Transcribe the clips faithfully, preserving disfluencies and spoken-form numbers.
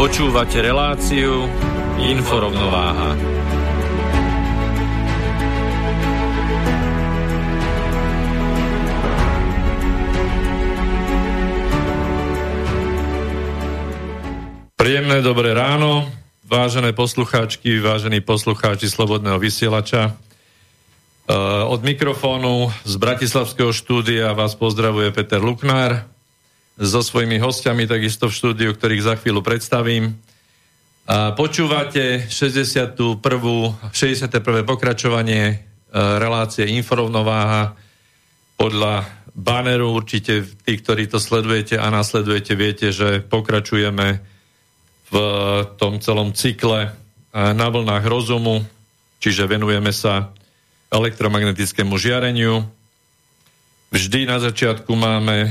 Počúvate reláciu InfoRovnováha. Príjemné dobré ráno, vážené poslucháčky, vážení poslucháči Slobodného vysielača. Od mikrofónu z bratislavského štúdia vás pozdravuje Peter Luknár so svojimi hostiami, takisto v štúdiu, ktorých za chvíľu predstavím. A počúvate šesťdesiate prvé pokračovanie relácie InfoRovnováha. Podľa baneru určite tí, ktorí to sledujete a nasledujete, viete, že pokračujeme v tom celom cykle na vlnách rozumu, čiže venujeme sa elektromagnetickému žiareniu. Vždy na začiatku máme e,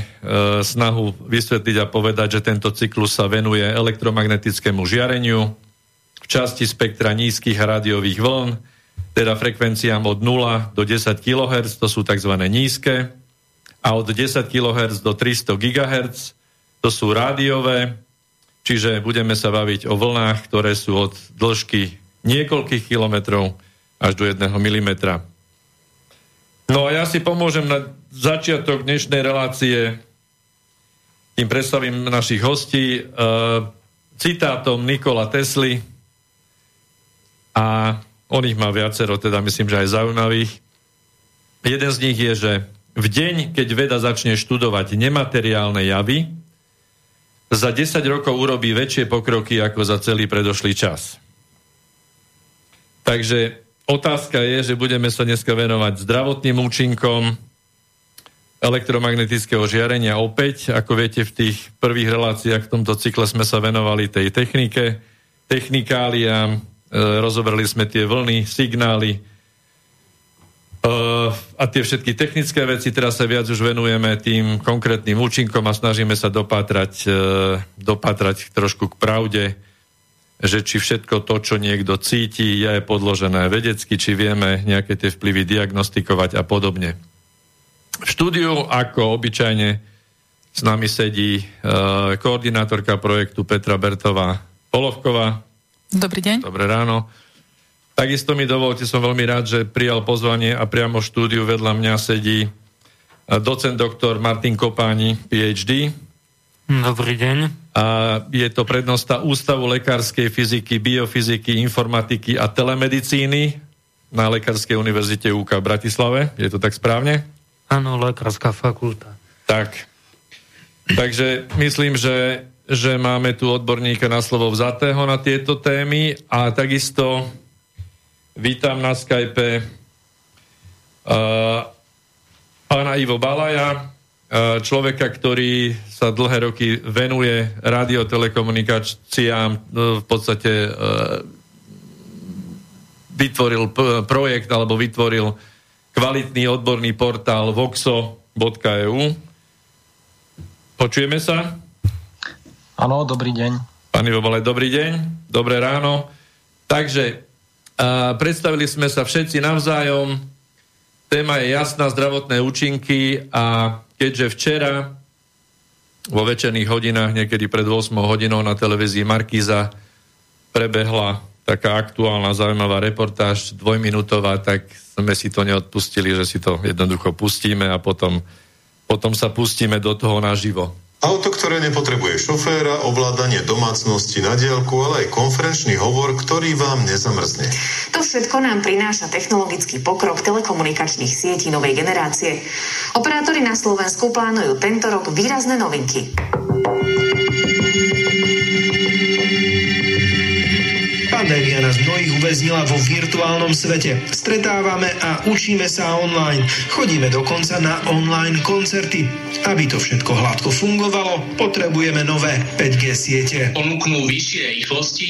snahu vysvetliť a povedať, že tento cyklus sa venuje elektromagnetickému žiareniu v časti spektra nízkych rádiových vln, teda frekvenciám od nula do desať kilohertzov, to sú tzv. Nízke, a od desať kilohertzov do tristo gigahertzov, to sú rádiové, čiže budeme sa baviť o vlnách, ktoré sú od dĺžky niekoľkých kilometrov až do jedného milimetra. No a ja si pomôžem na začiatok dnešnej relácie, tým predstavím našich hostí, e, citátom Nikola Tesly, a on ich má viacero, teda myslím, že aj zaujímavých. Jeden z nich je, že v deň, keď veda začne študovať nemateriálne javy, za desať rokov urobí väčšie pokroky ako za celý predošlý čas. Takže otázka je, že budeme sa dneska venovať zdravotným účinkom elektromagnetického žiarenia opäť. Ako viete, v tých prvých reláciách v tomto cykle sme sa venovali tej technike, technikáliám, e, rozobrali sme tie vlny, signály e, a tie všetky technické veci. Teraz sa viac už venujeme tým konkrétnym účinkom a snažíme sa dopátrať, e, dopátrať trošku k pravde, že či všetko to, čo niekto cíti, je podložené vedecky, či vieme nejaké tie vplyvy diagnostikovať a podobne. V štúdiu, ako obyčajne, s nami sedí e, koordinátorka projektu Petra Bertová Polovková. Dobrý deň. Dobré ráno. Takisto mi dovolte, som veľmi rád, že prijal pozvanie a priamo v štúdiu vedľa mňa sedí docent doktor Martin Kopáni, PhD. Dobrý deň. A je to prednosta Ústavu lekárskej fyziky, biofyziky, informatiky a telemedicíny na Lekárskej univerzite ú ká v Bratislave. Je to tak správne? Áno, lekárska fakulta. Tak. Takže myslím, že, že máme tu odborníka na slovo vzatého na tieto témy a takisto vítam na Skype uh, pána Ivo Balaja, človeka, ktorý sa dlhé roky venuje rádiotelekomunikáciám, v podstate vytvoril projekt alebo vytvoril kvalitný odborný portál voxo bodka keu. Počujeme sa? Áno, dobrý deň. Pán Ivo Balaj, dobrý deň, dobré ráno. Takže predstavili sme sa všetci navzájom, téma je jasná, zdravotné účinky, a keďže včera vo večerných hodinách, niekedy pred ôsmou hodinou na televízii Markíza prebehla taká aktuálna, zaujímavá reportáž, dvojminútová, tak sme si to neodpustili, že si to jednoducho pustíme a potom, potom sa pustíme do toho naživo. Auto, ktoré nepotrebuje šoféra, ovládanie domácnosti na diaľku, ale aj konferenčný hovor, ktorý vám nezamrzne. To všetko nám prináša technologický pokrok telekomunikačných sietí novej generácie. Operátori na Slovensku plánujú tento rok výrazné novinky. Pandémia nás mnohých uväznila vo virtuálnom svete. Stretávame a učíme sa online. Chodíme dokonca na online koncerty. Aby to všetko hladko fungovalo, potrebujeme nové päť gé siete. Ponúknú vyššie rýchlosti,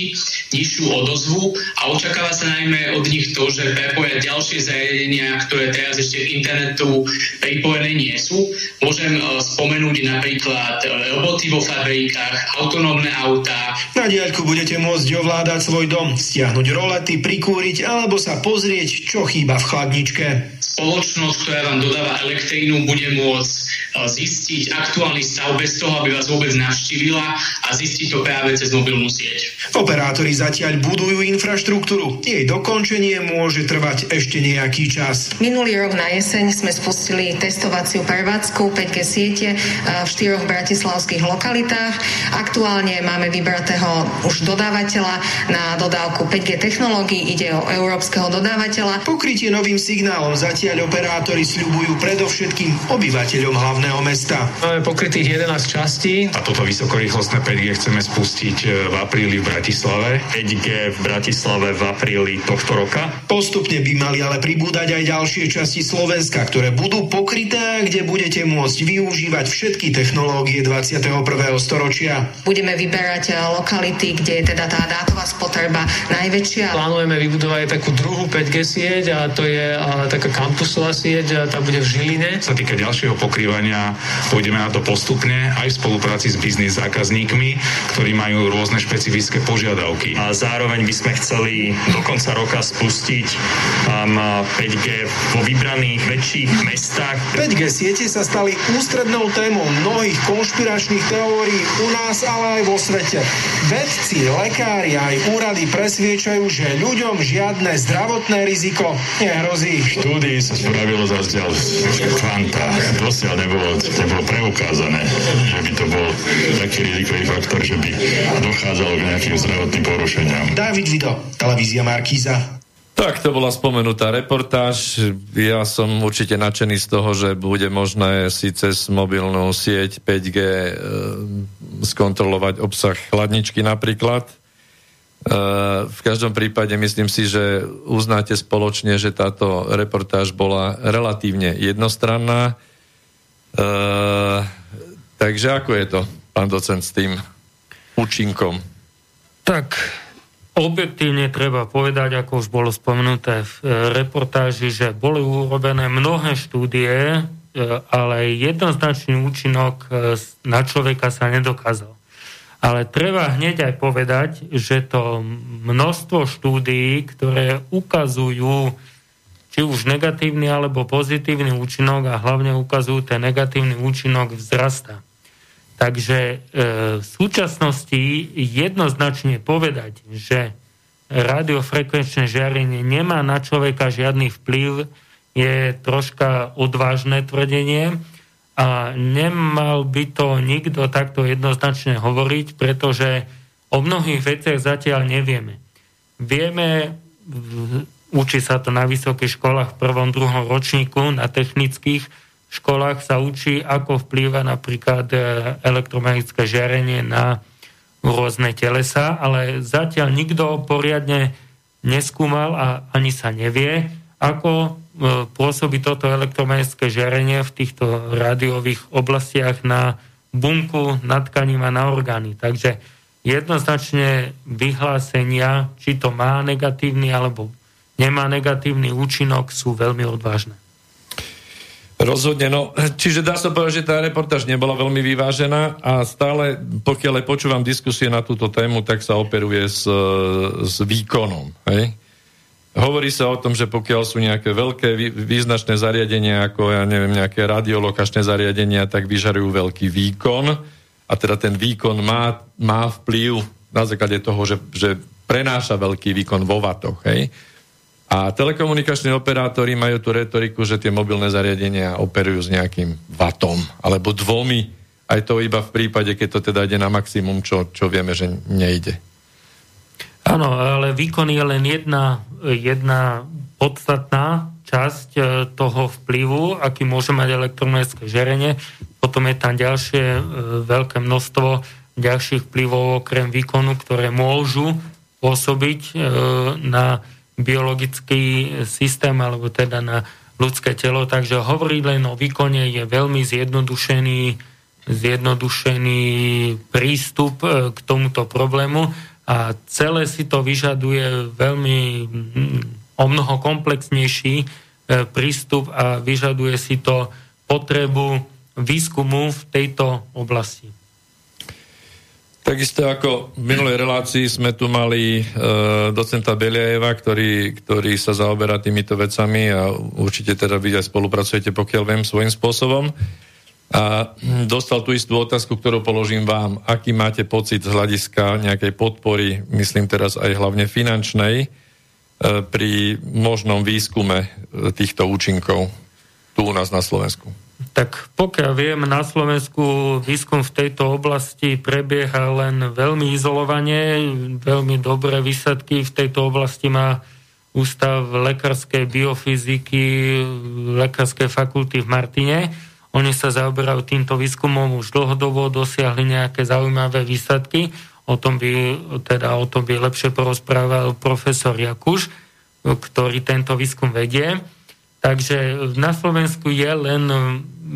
nižšiu odozvu a očakáva sa najmä od nich to, že prepoja ďalšie zariadenia, ktoré teraz ešte k internetu pripojené nie sú. Môžem spomenúť napríklad roboty vo fabrikách, autonómne autá. Na diaľku budete môcť ovládať svoj dom, stiahnuť rolety, prikúriť alebo sa pozrieť, čo chýba v chladničke. Spoločnosť, ktorá vám dodáva elektrínu, bude môcť zistiť aktuálny stav bez toho, aby vás vôbec navštívila a zistiť to práve cez mobilnú sieť. Operátori zatiaľ budujú infraštruktúru. Jej dokončenie môže trvať ešte nejaký čas. Minulý rok na jeseň sme spustili testovaciu prevádzku päť gé siete v štyroch bratislavských lokalitách. Aktuálne máme vybratého už dodávateľa na dodávku päť gé technológií, ide o európskeho dodávateľa. Pokrytie novým signálom zatiaľ operátori sľubujú predovšetkým obyvateľom hlavného mesta. Máme pokrytých jedenásť častí. A toto vysokorýchlostné päť gé chceme spustiť v apríli v Bratislave. päť gé v Bratislave v apríli tohto roka. Postupne by mali ale pribúdať aj ďalšie časti Slovenska, ktoré budú pokryté, kde budete môcť využívať všetky technológie dvadsiateho prvého storočia. Budeme vyberať lokality, kde je teda tá dátová potreba najväčšia. Plánujeme vybudovať takú druhú päť gé sieť a to je a, taká kampusová sieť a tá bude v Žiline. Čo sa týka ďalšieho pokrývania, pôjdeme na to postupne aj v spolupráci s biznis zákazníkmi, ktorí majú rôzne špecifické požiadavky. A zároveň by sme chceli do konca roka spustiť um, päť gé vo vybraných väčších mestách. päť gé siete sa stali ústrednou témou mnohých konšpiračných teórií u nás, ale aj vo svete. Vedci, lekári aj úrady presviečajú, že ľuďom žiadne zdravotné riziko nehrozí. Štúdii sa spravilo zazdiaľ kvanta. Dosiaľ nebolo, nebolo preukázané, že by to bol taký rizikový faktor, že by dochádzalo k nejakým zdravotným porušeniam. David Vido, televízia Markíza. Tak, to bola spomenutá reportáž. Ja som určite nadšený z toho, že bude možné si cez mobilnú sieť päť gé e, skontrolovať obsah chladničky napríklad. Uh, v každom prípade myslím si, že uznáte spoločne, že táto reportáž bola relatívne jednostranná. Uh, takže ako je to, pán docent, s tým účinkom? Tak, objektívne treba povedať, ako už bolo spomenuté v reportáži, že boli urobené mnohé štúdie, ale jednoznačný účinok na človeka sa nedokázal. Ale treba hneď aj povedať, že to množstvo štúdií, ktoré ukazujú či už negatívny alebo pozitívny účinok a hlavne ukazujú ten negatívny účinok vzrasta. Takže e, v súčasnosti jednoznačne povedať, že radiofrekvenčné žiarenie nemá na človeka žiadny vplyv, je troška odvážne tvrdenie, a nemal by to nikto takto jednoznačne hovoriť, pretože o mnohých veciach zatiaľ nevieme. Vieme, učí sa to na vysokých školách v prvom, druhom ročníku, na technických školách sa učí, ako vplýva napríklad elektromagnetické žiarenie na rôzne telesa, ale zatiaľ nikto poriadne neskúmal a ani sa nevie, ako pôsobí toto elektromagnetické žiarenie v týchto rádiových oblastiach na bunku, na tkaním a na orgány. Takže jednoznačne vyhlásenia, či to má negatívny alebo nemá negatívny účinok, sú veľmi odvážne. Rozhodne, no, čiže dá sa povedať, že tá reportáž nebola veľmi vyvážená a stále, pokiaľ počúvam diskusie na túto tému, tak sa operuje s, s výkonom, hej? Hovorí sa o tom, že pokiaľ sú nejaké veľké význačné zariadenia, ako ja neviem, nejaké radiolokačné zariadenia, tak vyžarujú veľký výkon a teda ten výkon má, má vplyv na základe toho, že, že prenáša veľký výkon vo vatoch. Hej? A telekomunikační operátori majú tú retoriku, že tie mobilné zariadenia operujú s nejakým vatom alebo dvomi aj to iba v prípade, keď to teda ide na maximum, čo, čo vieme, že nejde. Áno, ale výkon je len jedna, jedna podstatná časť toho vplyvu, aký môže mať elektromagnetické žiarenie. Potom je tam ďalšie e, veľké množstvo ďalších vplyvov okrem výkonu, ktoré môžu pôsobiť e, na biologický systém alebo teda na ľudské telo. Takže hovoriť len o výkone je veľmi zjednodušený, zjednodušený prístup k tomuto problému a celé si to vyžaduje veľmi o mnoho komplexnejší prístup a vyžaduje si to potrebu výskumu v tejto oblasti. Takisto ako v minulej relácii sme tu mali e, docenta Beliajeva, ktorý, ktorý sa zaoberá týmito vecami a určite teda vy aj spolupracujete, pokiaľ viem, svojím spôsobom. A dostal tú istú otázku, ktorú položím vám. Aký máte pocit z hľadiska nejakej podpory, myslím teraz aj hlavne finančnej, pri možnom výskume týchto účinkov tu u nás na Slovensku? Tak pokiaľ viem, na Slovensku výskum v tejto oblasti prebieha len veľmi izolovane. Veľmi dobré výsledky v tejto oblasti má Ústav lekárskej biofyziky Lekárskej fakulty v Martine. Oni sa zaoberajú týmto výskumom už dlhodobo, dosiahli nejaké zaujímavé výsledky. O tom by, teda o tom by lepšie porozprával profesor Jakúš, ktorý tento výskum vedie. Takže na Slovensku je len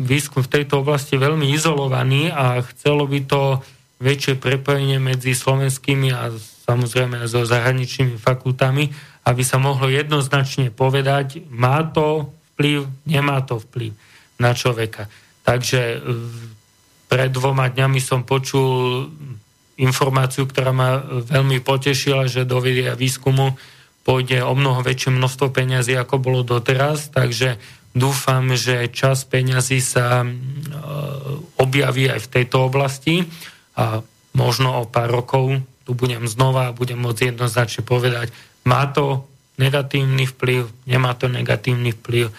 výskum v tejto oblasti veľmi izolovaný a chcelo by to väčšie prepojenie medzi slovenskými a samozrejme so zahraničnými fakultami, aby sa mohlo jednoznačne povedať, má to vplyv, nemá to vplyv na človeka. Takže pred dvoma dňami som počul informáciu, ktorá ma veľmi potešila, že do vedia výskumu pôjde o mnoho väčšie množstvo peňazí, ako bolo doteraz, takže dúfam, že čas peňazí sa objaví aj v tejto oblasti a možno o pár rokov tu budem znova a budem môcť jednoznačne povedať, má to negatívny vplyv, nemá to negatívny vplyv,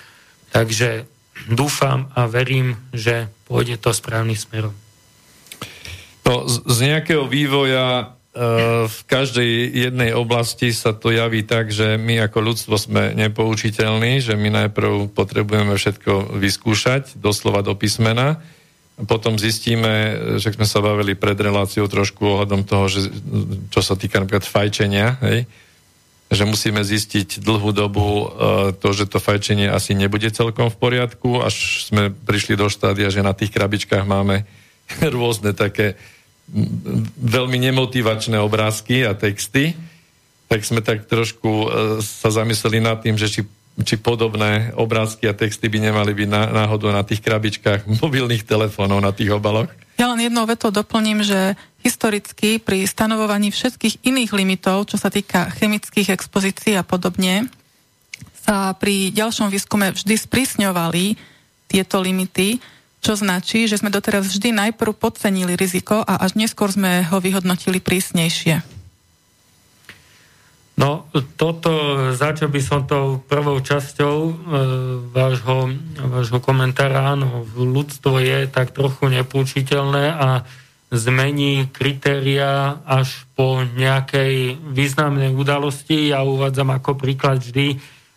takže dúfam a verím, že pôjde to správnym smerom. No, z, z nejakého vývoja e, v každej jednej oblasti sa to javí tak, že my ako ľudstvo sme nepoučiteľní, že my najprv potrebujeme všetko vyskúšať, doslova do písmena, potom zistíme, že sme sa bavili pred reláciou trošku ohľadom toho, že, čo sa týka napríklad fajčenia, hej, že musíme zistiť dlhú dobu e, to, že to fajčenie asi nebude celkom v poriadku, až sme prišli do štádia, že na tých krabičkách máme rôzne také veľmi nemotivačné obrázky a texty, tak sme tak trošku sa zamysleli nad tým, že či, či podobné obrázky a texty by nemali byť náhodou na tých krabičkách mobilných telefónov, na tých obaloch. Ja len jednou vetou doplním, že historicky pri stanovovaní všetkých iných limitov, čo sa týka chemických expozícií a podobne, sa pri ďalšom výskume vždy sprísňovali tieto limity, čo značí, že sme doteraz vždy najprv podcenili riziko a až neskôr sme ho vyhodnotili prísnejšie. No, toto, začal by som tou prvou časťou e, vášho, vášho komentára. Áno, ľudstvo je tak trochu nepoučiteľné a zmení kritéria až po nejakej významnej udalosti. Ja uvádzam ako príklad vždy e,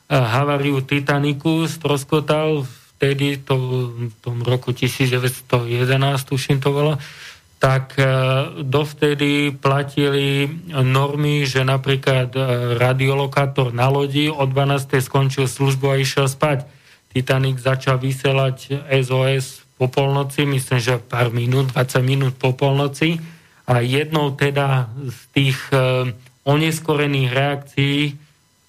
haváriu Titanicu, stroskotal v vtedy, to, v tom roku devätnásťstojedenásť, tuším to bolo, tak dovtedy platili normy, že napríklad radiolokátor na lodi o dvanástej skončil službu a išiel spať. Titanic začal vysielať es o es po polnoci, myslím, že pár minút, dvadsať minút po polnoci a jednou teda z tých oneskorených reakcií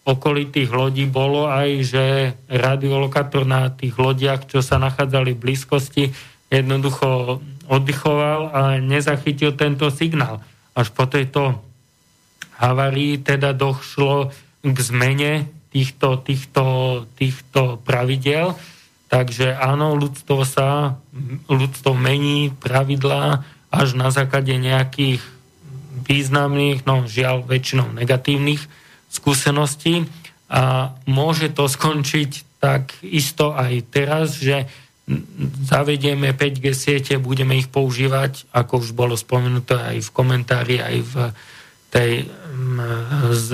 okolitých lodí bolo aj, že radiolokátor na tých lodiach, čo sa nachádzali v blízkosti, jednoducho oddychoval a nezachytil tento signál. Až po tejto havárii teda došlo k zmene týchto, týchto, týchto pravidel. Takže áno, ľudstvo sa ľudstvo mení pravidlá až na základe nejakých významných, no žiaľ väčšinou negatívnych skúsenosti a môže to skončiť tak isto aj teraz, že zavedieme päť G siete, budeme ich používať, ako už bolo spomenuté aj v komentári, aj v tej z,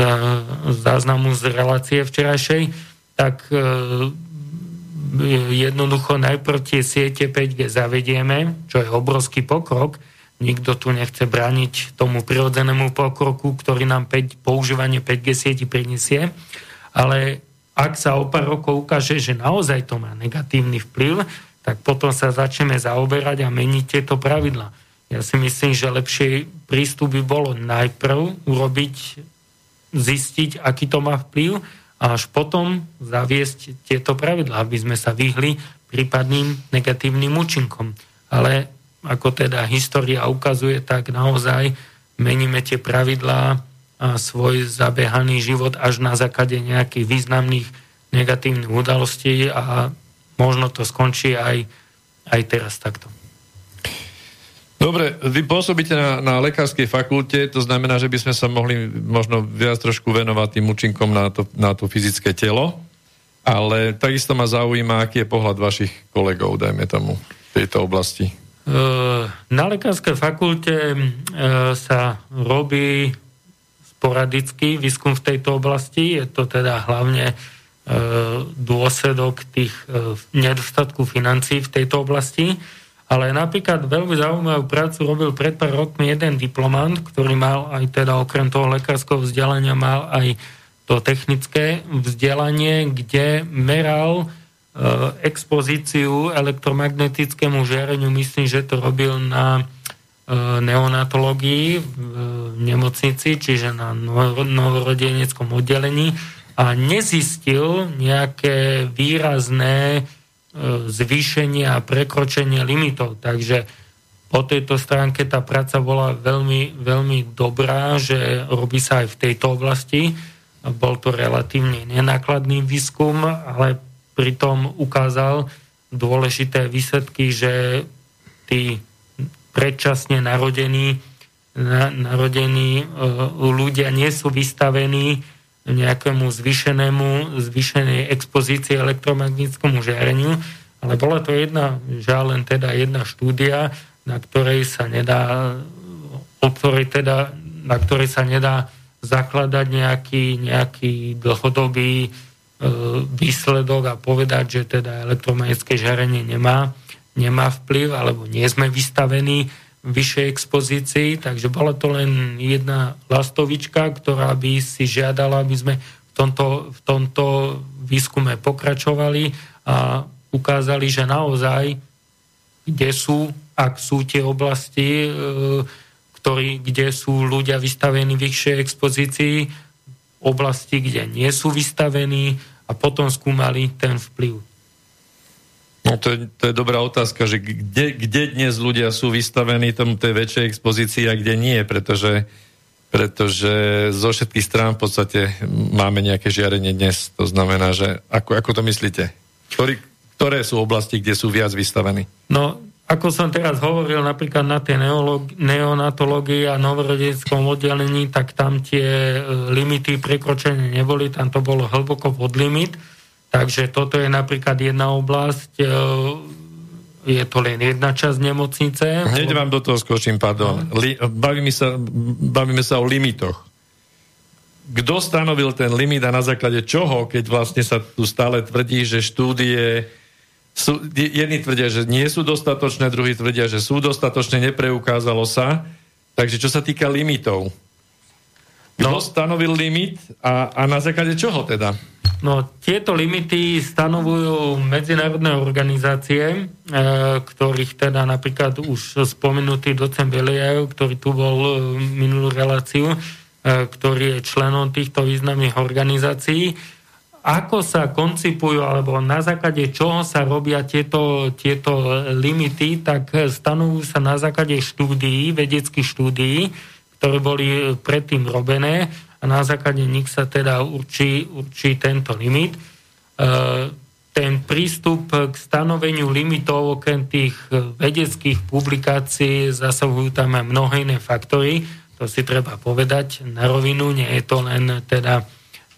záznamu z relácie včerajšej, tak jednoducho najprv tie siete päť G zavedieme, čo je obrovský pokrok. Nikto tu nechce brániť tomu prirodzenému pokroku, ktorý nám používanie päť G sieti prinesie, ale ak sa o pár rokov ukáže, že naozaj to má negatívny vplyv, tak potom sa začneme zaoberať a meniť tieto pravidlá. Ja si myslím, že lepšie prístup by bolo najprv urobiť, zistiť, aký to má vplyv, a až potom zaviesť tieto pravidlá, aby sme sa vyhli prípadným negatívnym účinkom. Ale ako teda história ukazuje, tak naozaj meníme tie pravidlá a svoj zabehaný život až na základe nejakých významných negatívnych udalostí a možno to skončí aj, aj teraz takto. Dobre, vy pôsobíte na, na lekárskej fakulte, to znamená, že by sme sa mohli možno viac trošku venovať tým účinkom na to, na to fyzické telo, ale takisto ma zaujíma, aký je pohľad vašich kolegov, dajme tomu, v tejto oblasti. Na lekárskej fakulte sa robí sporadický výskum v tejto oblasti, je to teda hlavne dôsledok tých nedostatku financií v tejto oblasti. Ale napríklad veľmi zaujímavú prácu robil pred pár rokmi jeden diplomant, ktorý mal aj teda okrem toho lekárskeho vzdelania mal aj to technické vzdelanie, kde meral e, expozíciu elektromagnetickému žiareniu. Myslím, že to robil na e, neonatológii v e, nemocnici, čiže na novorodeneckom oddelení, a nezistil nejaké výrazné zvýšenie a prekročenie limitov. Takže po tejto stránke tá práca bola veľmi, veľmi dobrá, že robí sa aj v tejto oblasti. Bol to relatívne nenákladný výskum, ale pritom ukázal dôležité výsledky, že tí predčasne narodení, na, narodení ľudia nie sú vystavení nejakému zvýšenému, zvýšenej expozícii elektromagnetickému žiareniu, ale bola to jedna, žiaľ len teda jedna štúdia, na ktorej sa nedá, o ktorej teda, na ktorej sa nedá zakladať nejaký, nejaký dlhodobý e, výsledok a povedať, že teda elektromagnetické žiarenie nemá, nemá vplyv, alebo nie sme vystavení vyššej expozícii, takže bola to len jedna lastovička, ktorá by si žiadala, aby sme v tomto, v tomto výskume pokračovali a ukázali, že naozaj, kde sú, ak sú tie oblasti, ktorý, kde sú ľudia vystavení vyššej expozícii, oblasti, kde nie sú vystavení, a potom skúmali ten vplyv. No to je, to je dobrá otázka, že kde, kde dnes ľudia sú vystavení tomu tej väčšej expozícii a kde nie, pretože, pretože zo všetkých strán v podstate máme nejaké žiarenie dnes. To znamená, že ako, ako to myslíte? Ktorý, ktoré sú oblasti, kde sú viac vystavení? No, ako som teraz hovoril napríklad na tej neonatológii a novorodenskom oddelení, tak tam tie limity prekročenia neboli, tam to bolo hlboko pod limit. Takže toto je napríklad jedna oblasť, je to len jedna časť nemocnice. Hneď vám do toho skočím, pardon. Bavíme sa, bavíme sa o limitoch. Kto stanovil ten limit a na základe čoho, keď vlastne sa tu stále tvrdí, že štúdie sú, jedni tvrdia, že nie sú dostatočné, druhí tvrdia, že sú dostatočné, nepreukázalo sa. Takže čo sa týka limitov? Kto no. stanovil limit a, a na základe čoho teda? No, tieto limity stanovujú medzinárodné organizácie, e, ktorých teda napríklad už spomenutý docent Beliaj, ktorý tu bol e, minulú reláciu, e, ktorý je členom týchto významných organizácií. Ako sa koncipujú, alebo na základe čoho sa robia tieto, tieto limity, tak stanovujú sa na základe štúdií, vedeckých štúdií, ktoré boli predtým robené, a na základe nich sa teda určí, určí tento limit. E, ten prístup k stanoveniu limitov okrem tých vedeckých publikácií zasahujú tam aj mnohé iné faktory, to si treba povedať na rovinu, nie je to len, teda,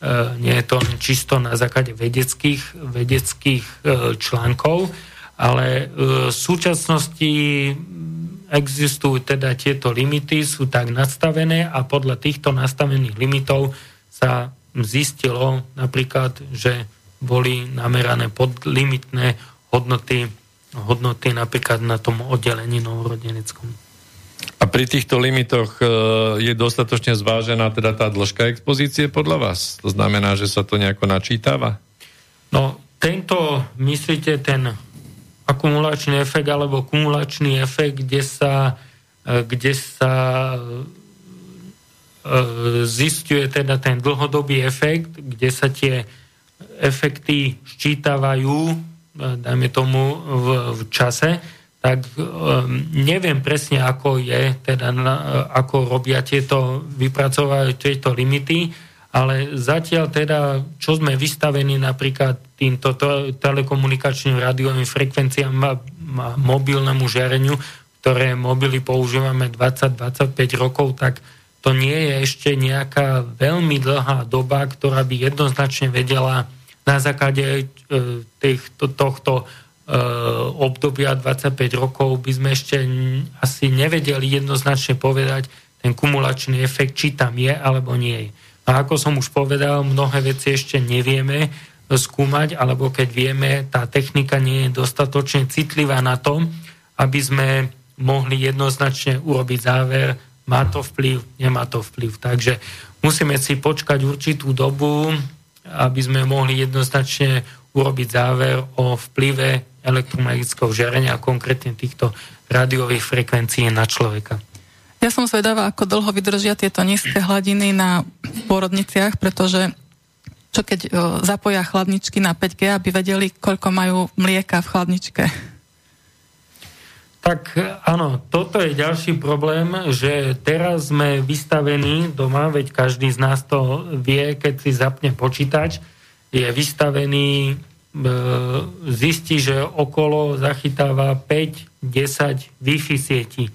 e, nie je to len čisto na základe vedeckých, vedeckých e, článkov, ale v súčasnosti existujú teda tieto limity, sú tak nastavené a podľa týchto nastavených limitov sa zistilo napríklad, že boli namerané podlimitné hodnoty, hodnoty napríklad na tom oddelení novorodeneckom. A pri týchto limitoch je dostatočne zvážená teda tá dĺžka expozície podľa vás? To znamená, že sa to nejako načítava? No, tento, myslíte, ten akumulačný efekt alebo kumulačný efekt, kde sa, kde sa zisťuje teda ten dlhodobý efekt, kde sa tie efekty ščítavajú, dajme tomu, v, v čase, tak um, neviem presne, ako je, teda na, ako robia tieto, vypracovajú tieto limity, ale zatiaľ teda, čo sme vystavení napríklad týmto telekomunikačným rádiovým frekvenciám a, a mobilnému žiareniu, ktoré mobily používame dvadsať až dvadsaťpäť rokov, tak to nie je ešte nejaká veľmi dlhá doba, ktorá by jednoznačne vedela na základe týchto, tohto obdobia dvadsaťpäť rokov by sme ešte asi nevedeli jednoznačne povedať ten kumulačný efekt, či tam je alebo nie je. A ako som už povedal, mnohé veci ešte nevieme skúmať, alebo keď vieme, tá technika nie je dostatočne citlivá na tom, aby sme mohli jednoznačne urobiť záver, má to vplyv, nemá to vplyv. Takže musíme si počkať určitú dobu, aby sme mohli jednoznačne urobiť záver o vplyve elektromagnetického žiarenia a konkrétne týchto rádiových frekvencií na človeka. Ja som zvedavá, ako dlho vydržia tieto nízke hladiny na pôrodniciach, pretože čo keď zapoja chladničky na päť gé, aby vedeli, koľko majú mlieka v chladničke. Tak áno, toto je ďalší problém, že teraz sme vystavení doma, veď každý z nás to vie, keď si zapne počítač, je vystavený, zistí, že okolo zachytáva päť až desať Wi-Fi sietí.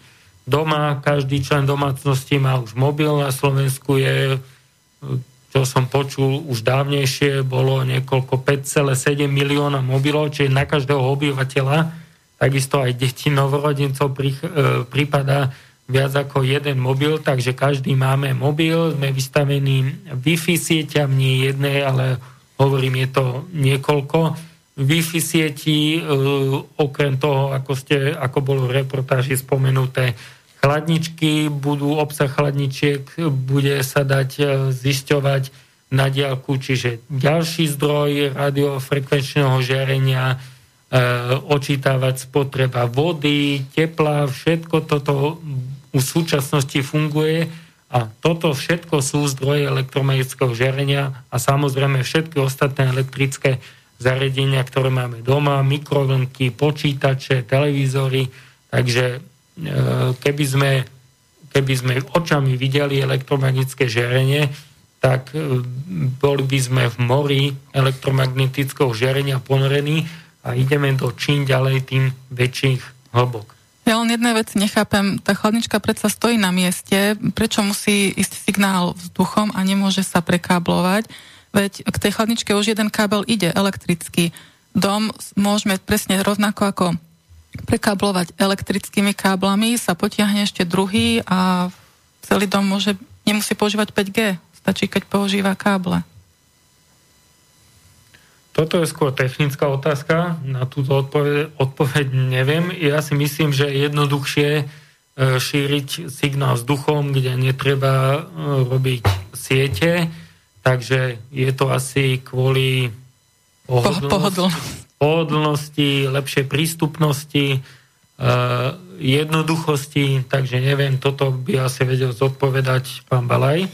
Doma, každý člen domácnosti má už mobil, na Slovensku je, čo som počul už dávnejšie, bolo niekoľko päť celá sedem milióna mobilov, čiže na každého obyvateľa, takisto aj deti novorodencov prípada viac ako jeden mobil, takže každý máme mobil, sme vystavení Wi-Fi sieťam, nie jednej, ale hovorím, je to niekoľko Wi-Fi sietí, okrem toho, ako, ste, ako bolo v reportáži spomenuté, chladničky, budú obsah chladničiek, bude sa dať zisťovať na diaľku, čiže ďalší zdroj radiofrekvenčného žiarenia, očítavať spotreba vody, tepla, všetko toto v súčasnosti funguje. A toto všetko sú zdroje elektromagnetického žiarenia a samozrejme všetky ostatné elektrické zariadenia, ktoré máme doma, mikrovlnky, počítače, televízory. Takže keby sme, keby sme očami videli elektromagnetické žiarenie, tak boli by sme v mori elektromagnetického žiarenia ponorení a ideme do čím ďalej tým väčších hĺbok. Ja len jedné veci nechápem, tá chladnička predsa stojí na mieste, prečo musí ísť signál vzduchom a nemôže sa prekáblovať, veď k tej chladničke už jeden kábel ide elektrický. Dom môžeme presne rovnako ako prekáblovať elektrickými káblami, sa potiahne ešte druhý a celý dom môže, nemusí používať päť gé, stačí keď používa káble. Toto je skôr technická otázka, na túto odpoveď, odpoveď neviem. Ja si myslím, že je jednoduchšie šíriť signál vzduchom, kde netreba robiť siete, takže je to asi kvôli pohodlnosti, pohodlnosti lepšej prístupnosti, jednoduchosti, takže neviem, toto by asi vedel zodpovedať pán Balaj.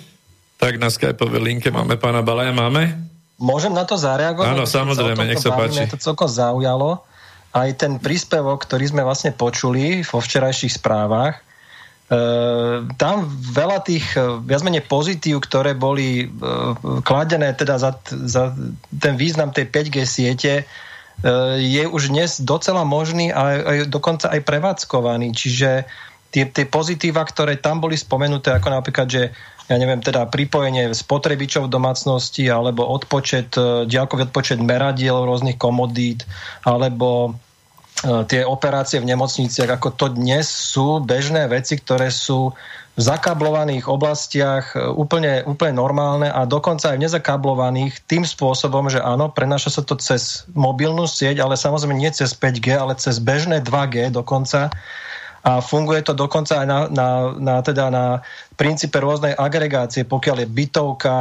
Tak na skypovej linke máme pána Balaja, máme? Môžem na to zareagovať? Áno, samozrejme, nech sa páči. Mňa to celkom zaujalo. Aj ten príspevok, ktorý sme vlastne počuli vo včerajších správach, tam veľa tých viac menej pozitív, ktoré boli kladené teda za, za ten význam tej päť gé siete, je už dnes docela možný a dokonca aj prevádzkovaný. Čiže tie, tie pozitíva, ktoré tam boli spomenuté, ako napríklad, že ja neviem, teda pripojenie spotrebičov v domácnosti alebo odpočet, diaľkový odpočet meradiel rôznych komodít alebo tie operácie v nemocniciach, ako to dnes sú bežné veci, ktoré sú v zakablovaných oblastiach úplne, úplne normálne a dokonca aj v nezakablovaných tým spôsobom, že áno, prenáša sa to cez mobilnú sieť, ale samozrejme nie cez päť gé, ale cez bežné dva gé dokonca. A funguje to dokonca aj na, na, na, teda na princípe rôznej agregácie, pokiaľ je bytovka,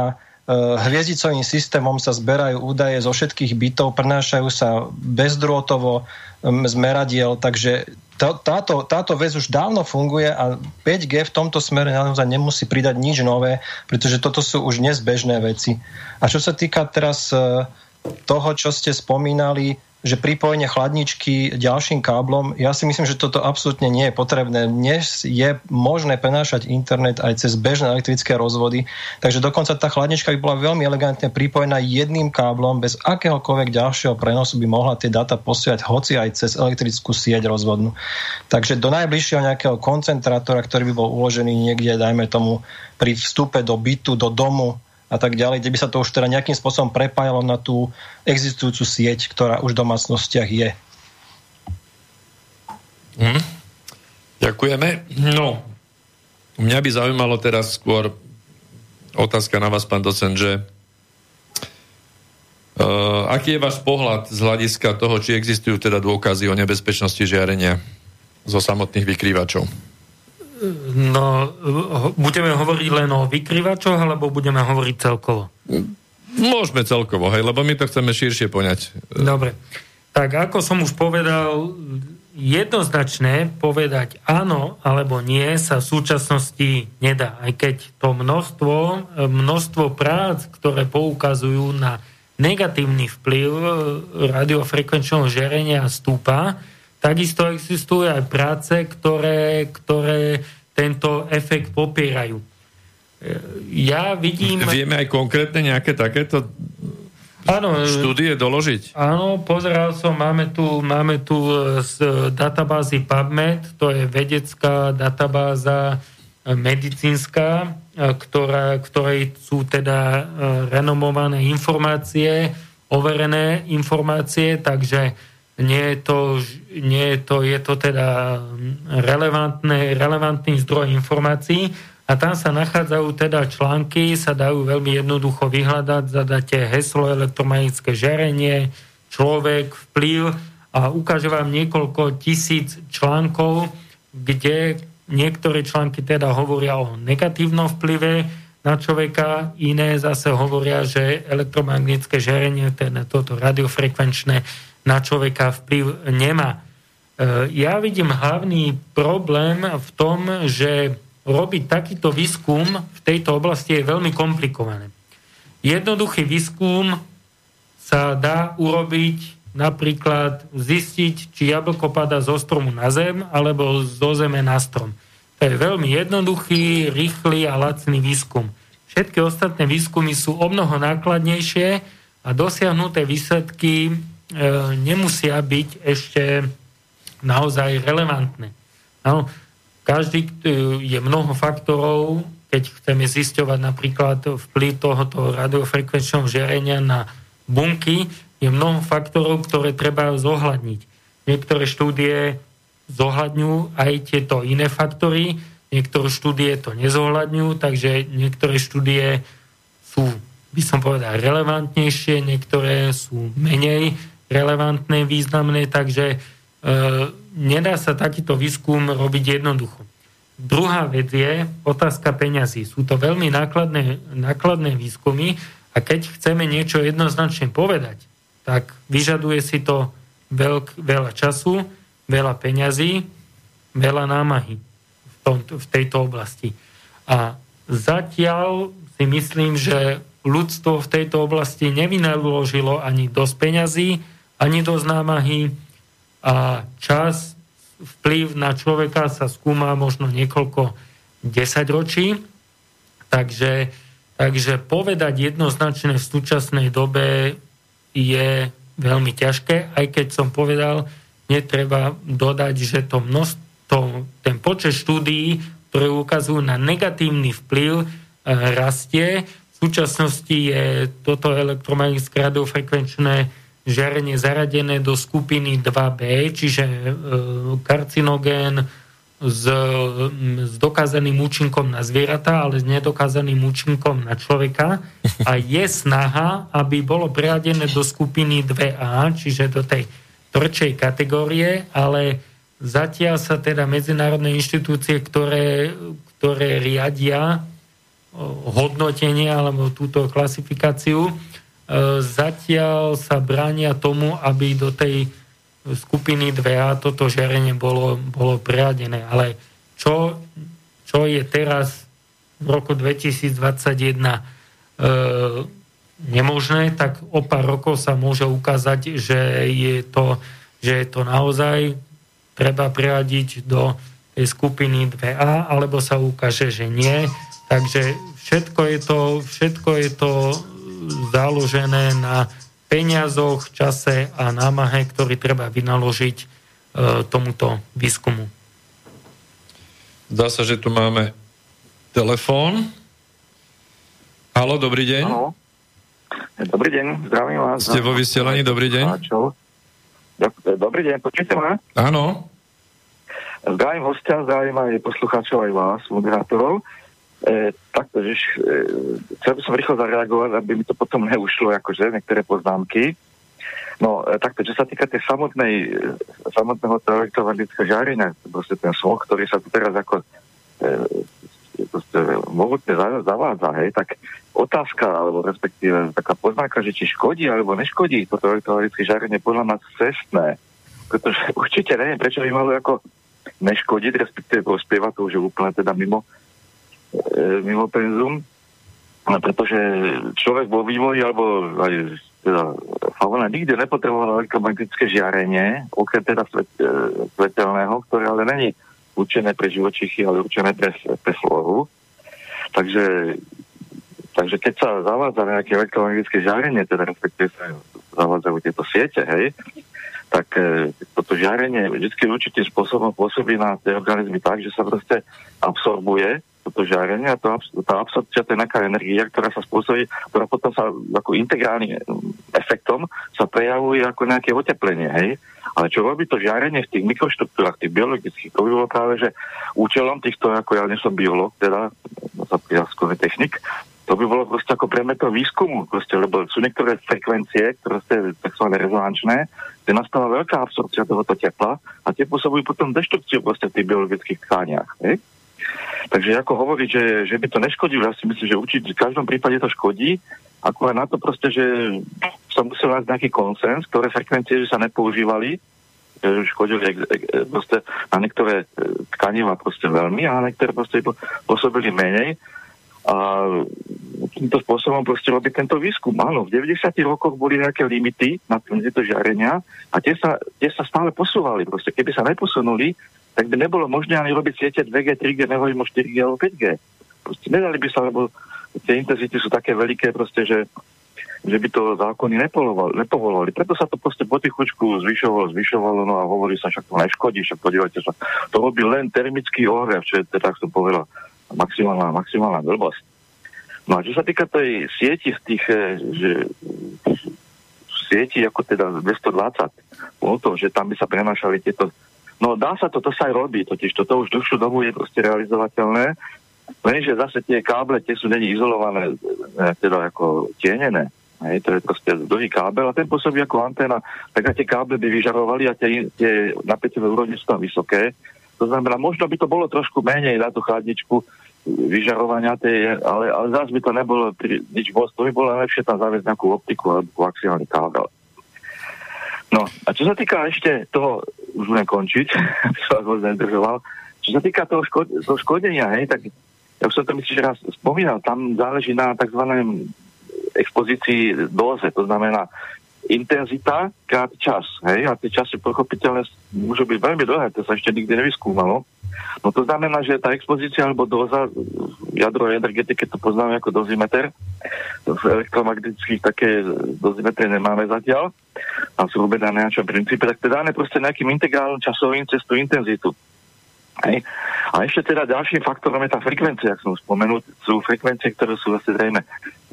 hviezdicovým systémom sa zberajú údaje zo všetkých bytov, prenášajú sa bezdrôtovo z meradiel, takže to, táto, táto vec už dávno funguje a päť gé v tomto smere naozaj nemusí pridať nič nové, pretože toto sú už dnes bežné veci. A čo sa týka teraz toho, čo ste spomínali, že pripojenie chladničky ďalším káblom, ja si myslím, že toto absolútne nie je potrebné. Dnes je možné prenášať internet aj cez bežné elektrické rozvody, takže dokonca tá chladnička by bola veľmi elegantne pripojená jedným káblom, bez akéhokoľvek ďalšieho prenosu by mohla tie dáta posielať hoci aj cez elektrickú sieť rozvodnú. Takže do najbližšieho nejakého koncentrátora, ktorý by bol uložený niekde, dajme tomu, pri vstupe do bytu, do domu, a tak ďalej, kde by sa to už teda nejakým spôsobom prepájalo na tú existujúcu sieť, ktorá už v domácnostiach je. Hm. Ďakujeme. No, mňa by zaujímalo teraz skôr otázka na vás, pán docent, že uh, aký je váš pohľad z hľadiska toho, či existujú teda dôkazy o nebezpečnosti žiarenia zo samotných vykrývačov? No, budeme hovoriť len o vykryvačoch, alebo budeme hovoriť celkovo? Môžeme celkovo, hej, lebo my to chceme širšie poňať. Dobre. Tak ako som už povedal, jednoznačne povedať áno alebo nie sa v súčasnosti nedá. Aj keď to množstvo, množstvo prác, ktoré poukazujú na negatívny vplyv radiofrekvenčného žiarenia stúpa, takisto existujú aj práce, ktoré, ktoré tento efekt popierajú. Ja vidím... Vieme aj konkrétne nejaké takéto áno, štúdie doložiť? Áno, pozeral som, máme tu, máme tu z databázy PubMed, to je vedecká databáza medicínska, ktorá, ktorej sú teda renomované informácie, overené informácie, takže Nie je to, nie je to, je to teda relevantný zdroj informácií a tam sa nachádzajú teda články, sa dajú veľmi jednoducho vyhľadať, zadáte heslo elektromagnetické žiarenie, človek, vplyv a ukáže vám niekoľko tisíc článkov, kde niektoré články teda hovoria o negatívnom vplyve na človeka, iné zase hovoria, že elektromagnetické žiarenie, teda toto radiofrekvenčné na človeka vplyv nemá. Ja vidím hlavný problém v tom, že robiť takýto výskum v tejto oblasti je veľmi komplikované. Jednoduchý výskum sa dá urobiť, napríklad zistiť, či jablko padá zo stromu na zem, alebo zo zeme na strom. To je veľmi jednoduchý, rýchly a lacný výskum. Všetky ostatné výskumy sú omnoho nákladnejšie a dosiahnuté výsledky nemusia byť ešte naozaj relevantné. No, každý je mnoho faktorov, keď chceme zisťovať napríklad vplyv tohoto radiofrekvenčného žiarenia na bunky, je mnoho faktorov, ktoré treba zohľadniť. Niektoré štúdie zohľadňujú aj tieto iné faktory, niektoré štúdie to nezohľadňujú, takže niektoré štúdie sú, by som povedal, relevantnejšie, niektoré sú menej relevantné, významné, takže e, nedá sa takýto výskum robiť jednoducho. Druhá vec je otázka peňazí. Sú to veľmi nákladné, nákladné výskumy a keď chceme niečo jednoznačne povedať, tak vyžaduje si to veľk, veľa času, veľa peňazí, veľa námahy v, tom, v tejto oblasti. A zatiaľ si myslím, že ľudstvo v tejto oblasti nevynaložilo ani dosť peňazí, ani dosť námahy a čas, vplyv na človeka sa skúma možno niekoľko desaťročí, takže, takže povedať jednoznačne v súčasnej dobe je veľmi ťažké, aj keď som povedal, netreba dodať, že to množstvo, ten počet štúdií, ktoré ukazujú na negatívny vplyv, rastie. V súčasnosti je toto elektromagnetické radiofrekvenčné žarenie zaradené do skupiny dva bé, čiže karcinogén s, s dokázaným účinkom na zvieratá, ale s nedokázaným účinkom na človeka. A je snaha, aby bolo priradené do skupiny dva á, čiže do tej tvrdšej kategórie, ale zatiaľ sa teda medzinárodné inštitúcie, ktoré, ktoré riadia hodnotenie alebo túto klasifikáciu, zatiaľ sa bránia tomu, aby do tej skupiny dva á toto žiarenie bolo, bolo priradené. Ale čo, čo je teraz v roku dvetisícdvadsaťjeden e, nemožné, tak o pár rokov sa môže ukázať, že je to, že je to naozaj treba priradiť do tej skupiny dva á, alebo sa ukáže, že nie. Takže všetko je to, všetko je to založené na peniazoch, čase a námahe, ktorý treba vynaložiť e, tomuto výskumu. Zdá sa, že tu máme telefón. Haló, dobrý deň. Haló. Dobrý deň, zdravím vás. Ste vo vysielaní, dobrý deň. Dobrý deň, počujete ma? Áno. Zdravím hostia, zdravím aj poslucháčov, aj vás, moderátorov. E, takto, že e, chcel by som rýchlo zareagovať, aby mi to potom neušlo, akože niektoré poznámky. No, e, takto, čo sa týka tej samotnej, e, samotného elektromagnetického žiarenia, proste ten smoh, ktorý sa tu teraz ako e, proste mohutne zavádza, hej, tak otázka, alebo respektíve taká poznámka, že či škodí, alebo neškodí toto elektromagnetické žiarenie, podľa nás cestné, pretože určite neviem, prečo by malo ako neškodiť, respektíve prospieva to už úplne teda mimo mimo penzum, pretože človek vo vývoji alebo aj teda fauna nikde nepotreboval elektromagnetické žiarenie, okrem teda svet, e, svetelného, ktoré ale není určené pre živočichy, ale určené pre, pre flóru. Takže, takže keď sa zavádza nejaké elektromagnetické žiarenie, teda respektíve sa zavádzajú tieto siete, hej, tak e, toto žiarenie vždy určitým spôsobom pôsobí na tie organizmy tak, že sa proste absorbuje toto žiarenie a to, tá absorpcia, to je nejaká energia, ktorá sa spôsobí, ktorá potom sa ako integrálnym efektom sa prejavuje ako nejaké oteplenie, hej. Ale čo robí to žiarenie v tých mikroštruktúrach, tých biologických, to by bolo práve, že účelom týchto, ako ja nie som biológ, teda sa priazkový technik, to by bolo proste ako premetom výskumu, proste, lebo sú niektoré frekvencie, ktoré sú takzvané rezonančné, kde nastáva veľká absorpcia tohoto tepla a tie pôsobujú potom deštrukciu proste v tých biologických tkániach, hej. Takže ako hovoriť, že, že by to neškodilo, ja si myslím, že určite v každom prípade to škodí, akurát na to proste, že som musel nájsť nejaký konsens, ktoré frekvencie sa nepoužívali, škodili proste na niektoré tkaniva proste veľmi a na niektoré proste pôsobili menej. A týmto spôsobom proste robí tento výskum. Áno, v deväťdesiatych rokoch boli nejaké limity na tieto žiarenia a tie sa, tie sa stále posúvali. Proste keby sa neposunuli, tak by nebolo možné ani robiť siete dva gé, tri gé, nehovorím o štyri gé alebo päť gé. Proste nedali by sa, lebo tie intenzity sú také veľké proste, že, že by to zákony nepovolovali. Preto sa to proste potichučku zvyšovalo, zvyšovalo, no a hovorí sa, však to neškodí, však podívajte sa. To robí len termický ohrev, čo je teda, tak som povedal, maximálna, maximálna blbosť. No a čo sa týka tej sieti z tých, že sieti ako teda dvestodvadsať, o to, že tam by sa prenášali tieto. No dá sa to, to sa aj robí, totiž toto už dlhšiu dobu je proste realizovateľné, lenže zase tie káble, tie sú není izolované, teda ako tienené, hej, to je proste dlhý kábel a ten pôsobí ako anténa, tak a tie káble by vyžarovali a tie, tie napätie v úrovni sú tam vysoké, to znamená, možno by to bolo trošku menej na tú chladničku vyžarovania tej, ale, ale zase by to nebolo pri, nič moc, to by bolo lepšie tam zaviesť nejakú optiku alebo koaxiálny kábel. No, a čo sa týka ešte toho, už budem končiť, aby som vás moc nedržoval, čo sa týka toho, ško- toho škodenia, hej, tak ja už som to myslím, že raz spomínal, tam záleží na tzv. Expozícii dóze, to znamená intenzita krát čas, hej, a tie časy pochopiteľne môžu byť veľmi dlhé, to sa ešte nikdy nevyskúmalo. No to znamená, že tá expozícia alebo dóza, jadrovej energetike to poznáme ako dozimeter, v elektromagnetických také dozimetre nemáme zatiaľ, tam sú vôbec na nejakom princípe, tak to dáme proste nejakým integrálnym časovým cez tú intenzitu. Hej. A ešte teda ďalším faktorom je tá frekvencia, ak som spomenul, sú frekvencie, ktoré sú vlastne zrejme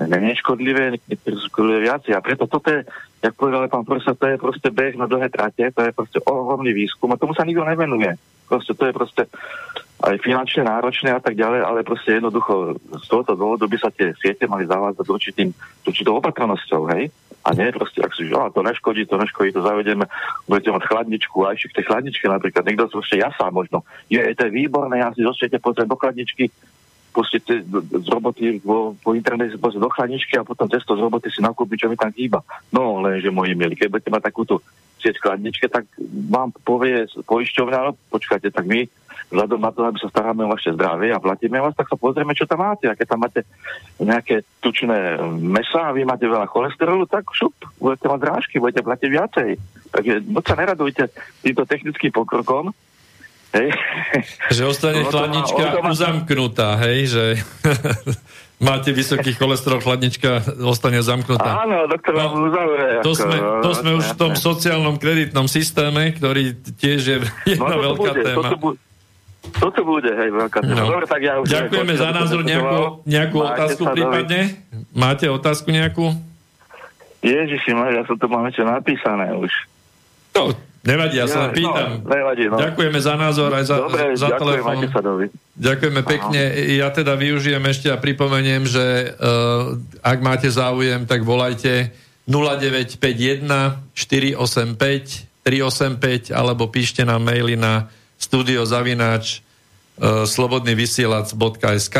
neškodlivé, niektoré sú škodlivé viac a preto toto je, ja jak povedal pán profesor, to je proste beh na dlhé trate, to je proste ohromný výskum a tomu sa nikto nevenuje. Proste to je proste aj finančne náročné a tak ďalej, ale proste jednoducho z tohoto dôvodu by sa tie siete mali zavádzať s určitým, určitou opatrnosťou, hej? A nie proste, ak si žala, to neškodí, to neškodí, to zavedeme, budete mať chladničku, aj však tej chladničke napríklad, niekto sa proste jasá možno, je, to je výborné, ja si zostriete pozrieť do chladničky, pustíte z roboty vo, po internete do chladničky a potom cesto z roboty si nakúpiť, čo mi tam chýba. No, lenže moji milí, keď budete mať takúto sieť chladničke, tak vám povie poisťovňa, no počkajte, tak my vzhľadom na to, aby sa staráme o vaše zdravie a platíme vás, tak sa pozrieme, čo tam máte. A keď tam máte nejaké tučné mesa a vy máte veľa cholesterolu, tak šup, budete mať drážky, budete platiť viacej. Takže moc sa neradujte týmto technickým pokrokom, hej. Že ostane chladnička má... uzamknutá, hej, že máte vysoký cholesterol, chladnička ostane zamknutá. Áno, doktor vám no, uzavrie. To ako, sme, to sme ne, už v tom ne. sociálnom kreditnom systéme, ktorý tiež je jedna no, veľká bude, téma. To bu- toto bude, hej, veľká téma. No. Dobre, tak ja už ďakujeme za názor, nejakú, nejakú otázku prípadne? Dovi. Máte otázku nejakú? Ježiši, ja som to mám niečo napísané už. To... Nevadí, ja sa pýtam. No, nevadí, no. Ďakujeme za názor aj za, dobre, za telefón. Ďakujeme pekne. Ja teda využijem ešte a pripomeniem, že uh, ak máte záujem, tak volajte nula deväť päť jeden štyri osem päť tri osem päť alebo píšte nám maily na studiozavináč uh, slobodnyvysielac.sk.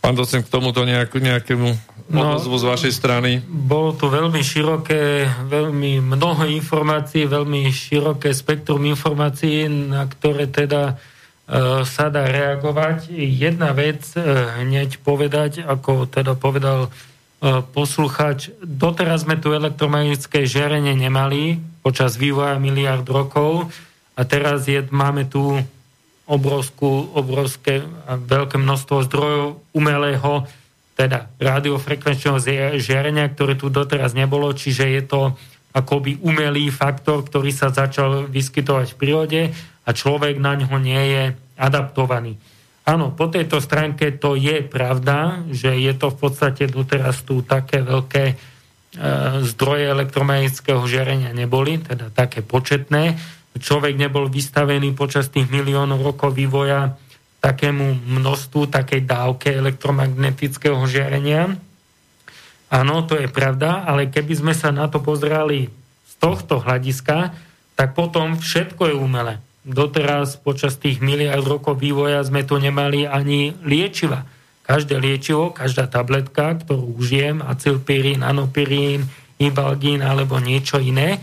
Pán docent, k tomuto nejakú, nejakému... No, z vašej strany. Bolo tu veľmi široké, veľmi mnoho informácií, veľmi široké spektrum informácií, na ktoré teda e, sa dá reagovať. Jedna vec e, hneď povedať, ako teda povedal e, poslucháč, doteraz sme tu elektromagnetické žiarenie nemali počas vývoja miliárd rokov a teraz je, máme tu obrovskú, obrovské a veľké množstvo zdrojov umelého teda radiofrekvenčného žiarenia, ktoré tu doteraz nebolo, čiže je to akoby umelý faktor, ktorý sa začal vyskytovať v prírode a človek na ňo nie je adaptovaný. Áno, po tejto stránke to je pravda, že je to v podstate doteraz tu také veľké e, zdroje elektromagnetického žiarenia neboli, teda také početné. Človek nebol vystavený počas tých miliónov rokov vývoja takému množstvu, takej dávke elektromagnetického žiarenia. Áno, to je pravda, ale keby sme sa na to pozerali z tohto hľadiska, tak potom všetko je umelé. Doteraz počas tých miliárd rokov vývoja sme tu nemali ani liečiva. Každé liečivo, každá tabletka, ktorú užijem, acylpirín, anopirín, ibalgín alebo niečo iné,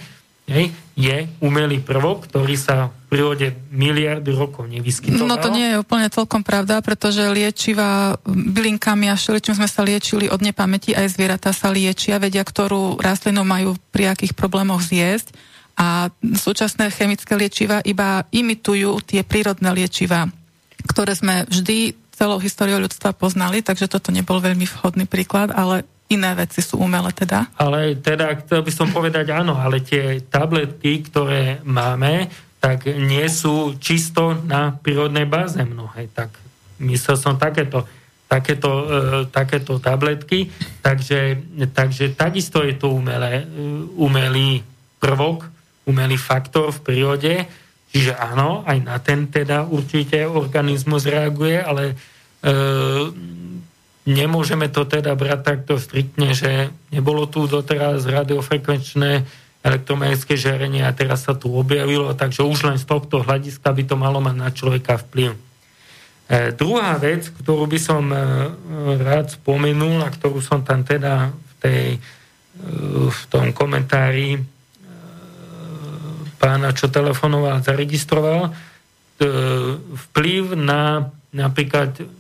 je umelý prvok, ktorý sa v prírode miliardy rokov nevyskytoval. No to nie je úplne celkom pravda, pretože liečiva bylinkami a všeličím sme sa liečili od nepamäti, aj zvieratá sa liečia, vedia, ktorú rastlinu majú pri akých problémoch zjesť a súčasné chemické liečiva iba imitujú tie prírodné liečiva, ktoré sme vždy celou históriou ľudstva poznali, takže toto nebol veľmi vhodný príklad, ale iné veci sú umelé teda. Ale teda, chcel by som povedať áno, ale tie tabletky, ktoré máme, tak nie sú čisto na prírodnej báze mnohé. Tak myslel som takéto, takéto, e, takéto tabletky, takže, takže takisto je to umelé, umelý prvok, umelý faktor v prírode, čiže áno, aj na ten teda určite organizmus reaguje, ale e, nemôžeme to teda brať takto striktne, že nebolo tu doteraz radiofrekvenčné elektromagnetické žiarenie a teraz sa tu objavilo, takže už len z tohto hľadiska by to malo mať na človeka vplyv. E, druhá vec, ktorú by som e, rád spomenul a ktorú som tam teda v, tej, e, v tom komentári e, pána, čo telefonoval, zaregistroval, e, vplyv na napríklad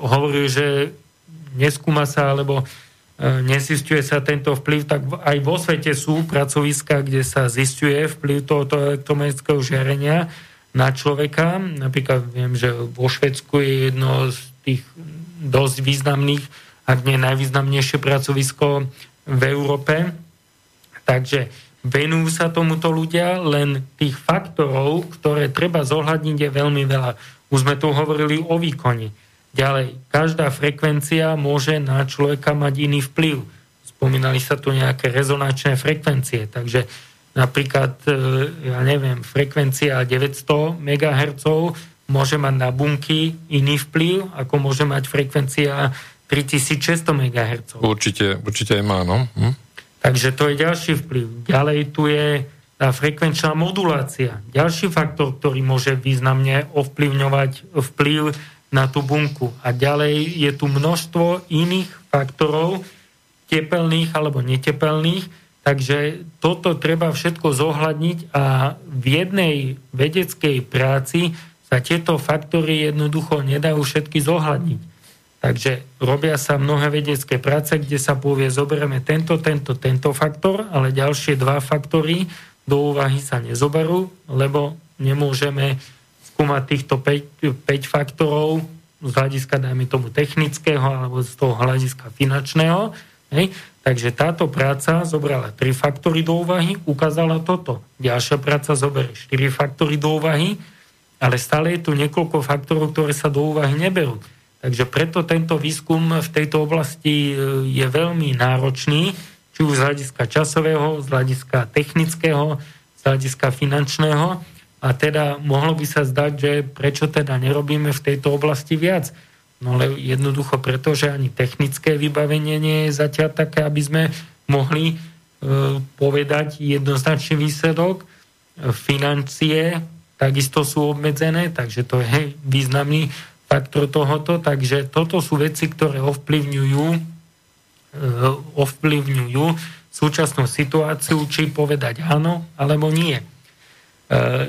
hovorí, že neskúma sa alebo nezisťuje sa tento vplyv, tak aj vo svete sú pracoviska, kde sa zisťuje vplyv tohoto elektromagnetického žiarenia na človeka. Napríklad viem, že vo Švédsku je jedno z tých dosť významných, ak nie najvýznamnejšie pracovisko v Európe. Takže venujú sa tomuto ľudia, len tých faktorov, ktoré treba zohľadniť, je veľmi veľa. Už sme tu hovorili o výkone. Ďalej, každá frekvencia môže na človeka mať iný vplyv. spomínali sa tu nejaké rezonančné frekvencie, takže napríklad, ja neviem, frekvencia deväťsto megahertzov môže mať na bunky iný vplyv, ako môže mať frekvencia tritisícšesťsto megahertzov. Určite, určite aj má, no. Hm? Takže to je ďalší vplyv. Ďalej tu je tá frekvenčná modulácia. Ďalší faktor, ktorý môže významne ovplyvňovať vplyv na tú bunku. A ďalej je tu množstvo iných faktorov, tepelných alebo netepelných, takže toto treba všetko zohľadniť a v jednej vedeckej práci sa tieto faktory jednoducho nedajú všetky zohľadniť. Takže robia sa mnohé vedecké práce, kde sa povie, zoberieme tento, tento, tento faktor, ale ďalšie dva faktory do úvahy sa nezoberú, lebo nemôžeme skúmať týchto päť faktorov z hľadiska, dajme tomu, technického alebo z toho hľadiska finančného. Hej. Takže táto práca zobrala tri faktory do úvahy, ukázala toto. Ďalšia práca zoberie štyri faktory do úvahy, ale stále je tu niekoľko faktorov, ktoré sa do úvahy neberú. Takže preto tento výskum v tejto oblasti je veľmi náročný, či už z hľadiska časového, z hľadiska technického, z hľadiska finančného. A teda mohlo by sa zdať, že prečo teda nerobíme v tejto oblasti viac. No ale jednoducho preto, že ani technické vybavenie nie je zatiaľ také, aby sme mohli e, povedať jednoznačný výsledok. Financie takisto sú obmedzené, takže to je významný faktor tohoto, takže toto sú veci, ktoré ovplyvňujú, e, ovplyvňujú súčasnú situáciu, či povedať áno, alebo nie. E,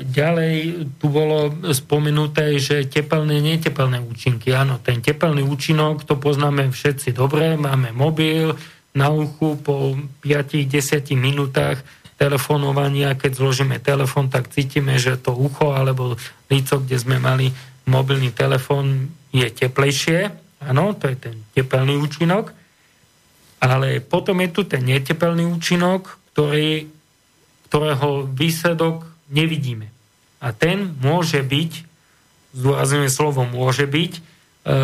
ďalej tu bolo spomenuté, že tepelné, netepelné účinky. Áno, ten tepelný účinok, to poznáme všetci dobre, máme mobil na uchu, po päť až desať minútach telefonovania, keď zložíme telefon, tak cítime, že to ucho alebo líco, kde sme mali mobilný telefón, je teplejšie, áno, to je ten tepelný účinok, ale potom je tu ten netepelný účinok, ktorý, ktorého výsledok nevidíme. A ten môže byť, zdôrazňujem slovo môže byť, e,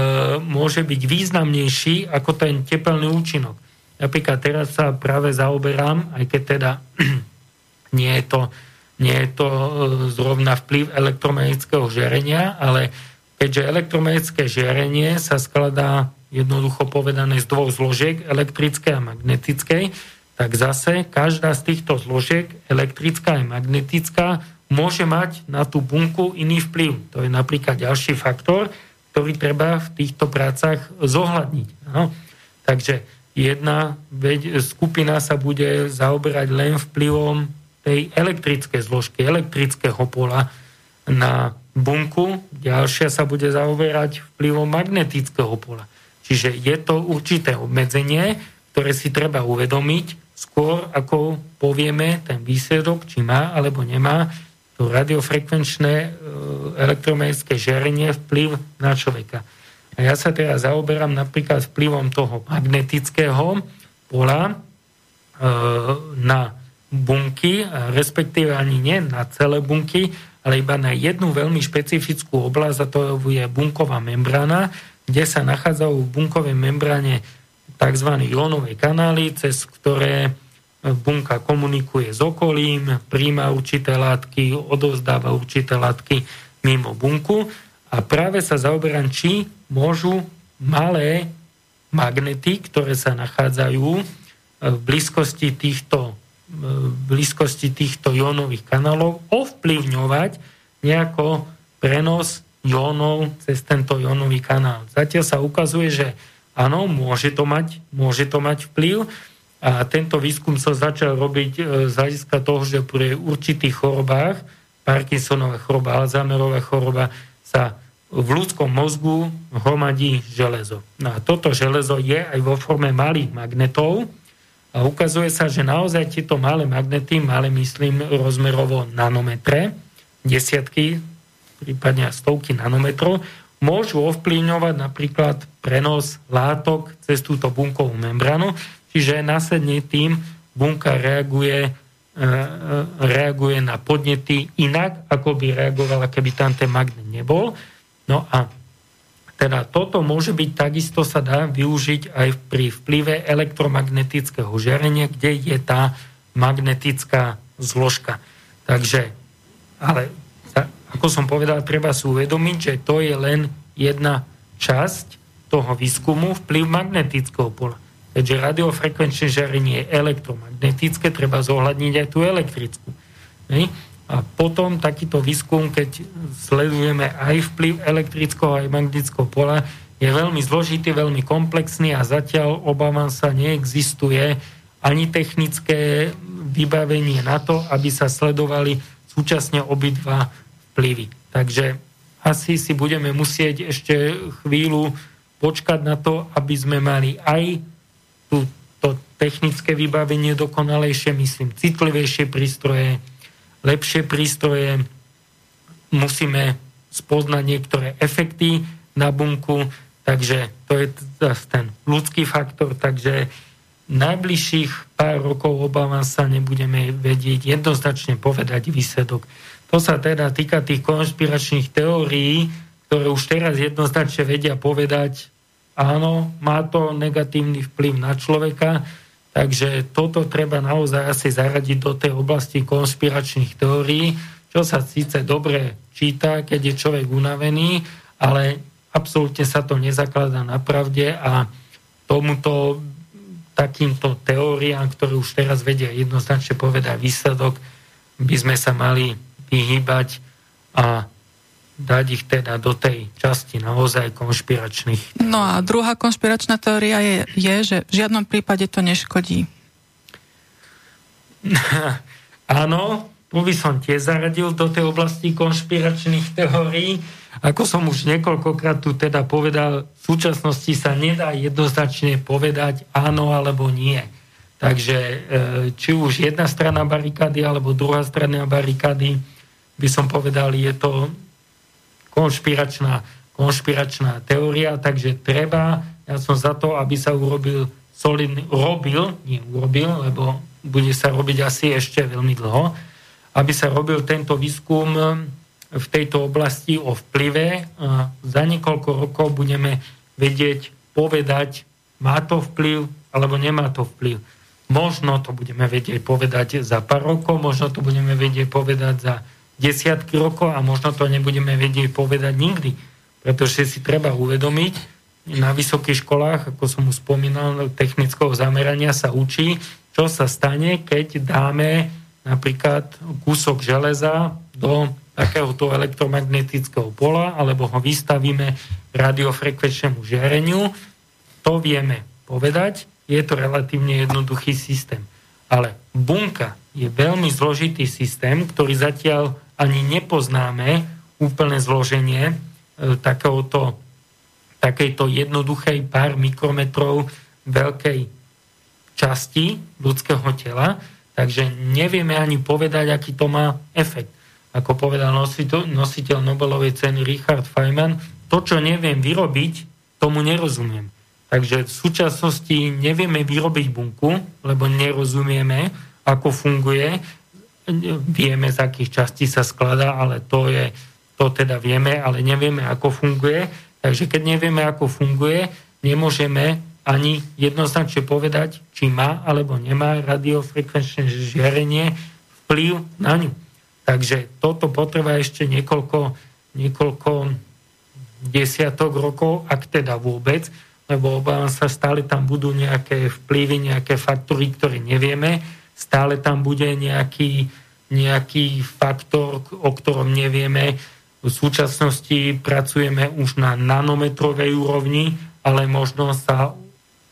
môže byť významnejší ako ten tepelný účinok. Napríklad teraz sa práve zaoberám, aj keď teda nie je to Nie je to zrovna vplyv elektromagnetického žiarenia, ale keďže elektromagnetické žiarenie sa skladá, jednoducho povedané, z dvoch zložiek, elektrickej a magnetickej, tak zase každá z týchto zložiek, elektrická a magnetická, môže mať na tú bunku iný vplyv. To je napríklad ďalší faktor, ktorý treba v týchto prácach zohľadniť. No. Takže jedna skupina sa bude zaoberať len vplyvom tej elektrické zložky, elektrického pola na bunku, ďalšia sa bude zaoberať vplyvom magnetického pola. Čiže je to určité obmedzenie, ktoré si treba uvedomiť skôr, ako povieme ten výsledok, či má alebo nemá to radiofrekvenčné elektromagnetické žiarenie vplyv na človeka. A ja sa teraz zaoberám napríklad vplyvom toho magnetického pola na bunky, respektíve ani nie na celé bunky, ale iba na jednu veľmi špecifickú oblasť, a to je bunková membrána, kde sa nachádzajú v bunkovej membráne tzv. Jónové kanály, cez ktoré bunka komunikuje s okolím, príjma určité látky, odovzdáva určité látky mimo bunku, a práve sa zaoberám, či môžu malé magnety, ktoré sa nachádzajú v blízkosti týchto v blízkosti týchto jónových kanálov ovplyvňovať nejako prenos jónov cez tento jónový kanál. Zatiaľ sa ukazuje, že áno, môže to mať, môže to mať vplyv, a tento výskum sa začal robiť z hľadiska toho, že pri určitých chorobách, Parkinsonová choroba, Alzheimerova choroba, sa v ľudskom mozgu hromadí železo. No a toto železo je aj vo forme malých magnetov, a ukazuje sa, že naozaj tieto malé magnety, malé myslím rozmerovo nanometre, desiatky, prípadne stovky nanometrov, môžu ovplyvňovať napríklad prenos látok cez túto bunkovú membranu, čiže následne tým bunka reaguje, reaguje na podnety inak, ako by reagovala, keby tam ten magnet nebol. No a Teda toto môže byť, takisto sa dá využiť aj pri vplyve elektromagnetického žiarenia, kde je tá magnetická zložka. Takže, ale ako som povedal, treba si uvedomiť, že to je len jedna časť toho výskumu, vplyv magnetického pola. Keďže radiofrekvenčné žiarenie je elektromagnetické, treba zohľadniť aj tú elektrickú. Ne? A potom takýto výskum, keď sledujeme aj vplyv elektrického aj magnetického pola, je veľmi zložitý, veľmi komplexný a zatiaľ, obávam sa, neexistuje ani technické vybavenie na to, aby sa sledovali súčasne obidva vplyvy. Takže asi si budeme musieť ešte chvíľu počkať na to, aby sme mali aj to technické vybavenie dokonalejšie, myslím, citlivejšie prístroje, lepšie prístroje, musíme spoznať niektoré efekty na bunku, takže to je ten ľudský faktor, takže najbližších pár rokov, obávam sa, nebudeme vedieť jednoznačne povedať výsledok. To sa teda týka tých konšpiračných teórií, ktoré už teraz jednoznačne vedia povedať, áno, má to negatívny vplyv na človeka. Takže toto treba naozaj asi zaradiť do tej oblasti konšpiračných teórií, čo sa síce dobre číta, keď je človek unavený, ale absolútne sa to nezakladá na pravde a tomuto takýmto teóriám, ktoré už teraz vedia jednoznačne povedať výsledok, by sme sa mali vyhýbať a dať ich teda do tej časti naozaj konšpiračných. No a druhá konšpiračná teória je, je že v žiadnom prípade to neškodí. Áno, tu by som tiež zaradil do tej oblasti konšpiračných teórií. Ako som už niekoľkokrát tu teda povedal, v súčasnosti sa nedá jednoznačne povedať áno alebo nie. Takže či už jedna strana barikády alebo druhá strana barikády, by som povedal, je to konšpiračná, konšpiračná teória, takže treba, ja som za to, aby sa urobil solidný, robil, nie urobil, lebo bude sa robiť asi ešte veľmi dlho, aby sa robil tento výskum v tejto oblasti o vplyve. A za niekoľko rokov budeme vedieť povedať, má to vplyv, alebo nemá to vplyv. Možno to budeme vedieť povedať za pár rokov, možno to budeme vedieť povedať za desiatky rokov a možno to nebudeme vedieť povedať nikdy, pretože si treba uvedomiť, na vysokých školách, ako som už spomínal, technického zamerania sa učí, čo sa stane, keď dáme napríklad kúsok železa do takéhoto elektromagnetického pola alebo ho vystavíme radiofrekvenčnému žiareniu. To vieme povedať, je to relatívne jednoduchý systém. Ale bunka je veľmi zložitý systém, ktorý zatiaľ ani nepoznáme úplné zloženie takéhoto, takejto jednoduchej pár mikrometrov veľkej časti ľudského tela, takže nevieme ani povedať, aký to má efekt. Ako povedal nositeľ, nositeľ Nobelovej ceny Richard Feynman, to, čo neviem vyrobiť, tomu nerozumiem. Takže v súčasnosti nevieme vyrobiť bunku, lebo nerozumieme, ako funguje. Vieme, z akých častí sa skladá, ale to je, to teda vieme, ale nevieme, ako funguje. Takže keď nevieme, ako funguje, nemôžeme ani jednoznačne povedať, či má alebo nemá radiofrekvenčné žiarenie vplyv na ňu. Takže toto potrvá ešte niekoľko, niekoľko desiatok rokov, ak teda vôbec, lebo obávam sa, stále tam budú nejaké vplyvy, nejaké faktory, ktoré nevieme, stále tam bude nejaký, nejaký faktor, o ktorom nevieme. V súčasnosti pracujeme už na nanometrovej úrovni, ale možno sa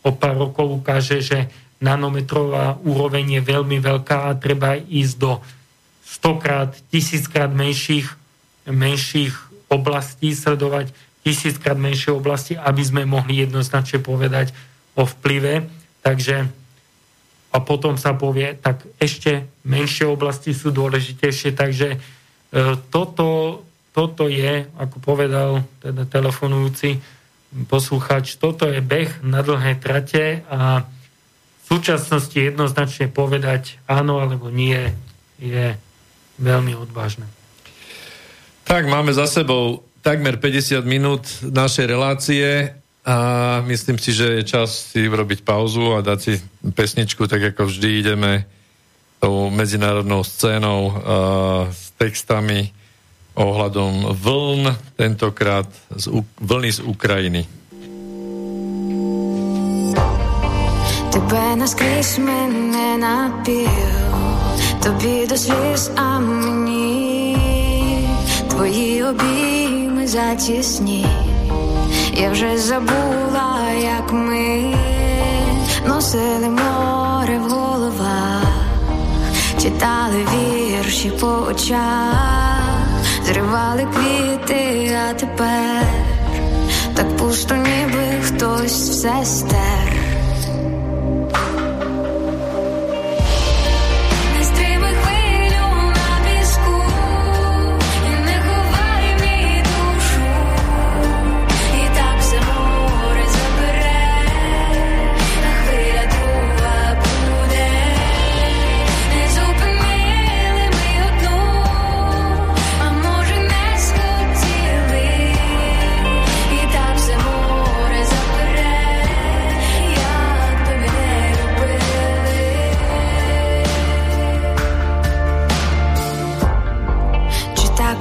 o pár rokov ukáže, že nanometrová úroveň je veľmi veľká a treba ísť do stokrát, tisíckrát menších, menších oblastí, sledovať tisíckrát menšie oblasti, aby sme mohli jednoznačne povedať o vplyve. Takže a potom sa povie, tak ešte menšie oblasti sú dôležitejšie. Takže e, toto, toto je, ako povedal teda telefonujúci poslucháč, toto je beh na dlhé trate a v súčasnosti jednoznačne povedať áno alebo nie je veľmi odvážne. Tak máme za sebou takmer päťdesiat minút našej relácie a myslím si, že je čas si urobiť pauzu a dať si pesničku, tak ako vždy ideme tou medzinárodnou scénou uh, s textami ohľadom vln, tentokrát z, vlny z Ukrajiny. Тебе наскрізь мене напів, тобі до сліз, а мені твої обійми затісні. Я вже забула, як ми носили море в головах, читали вірші по очах, зривали квіти, а тепер так пусто, ніби хтось все стер.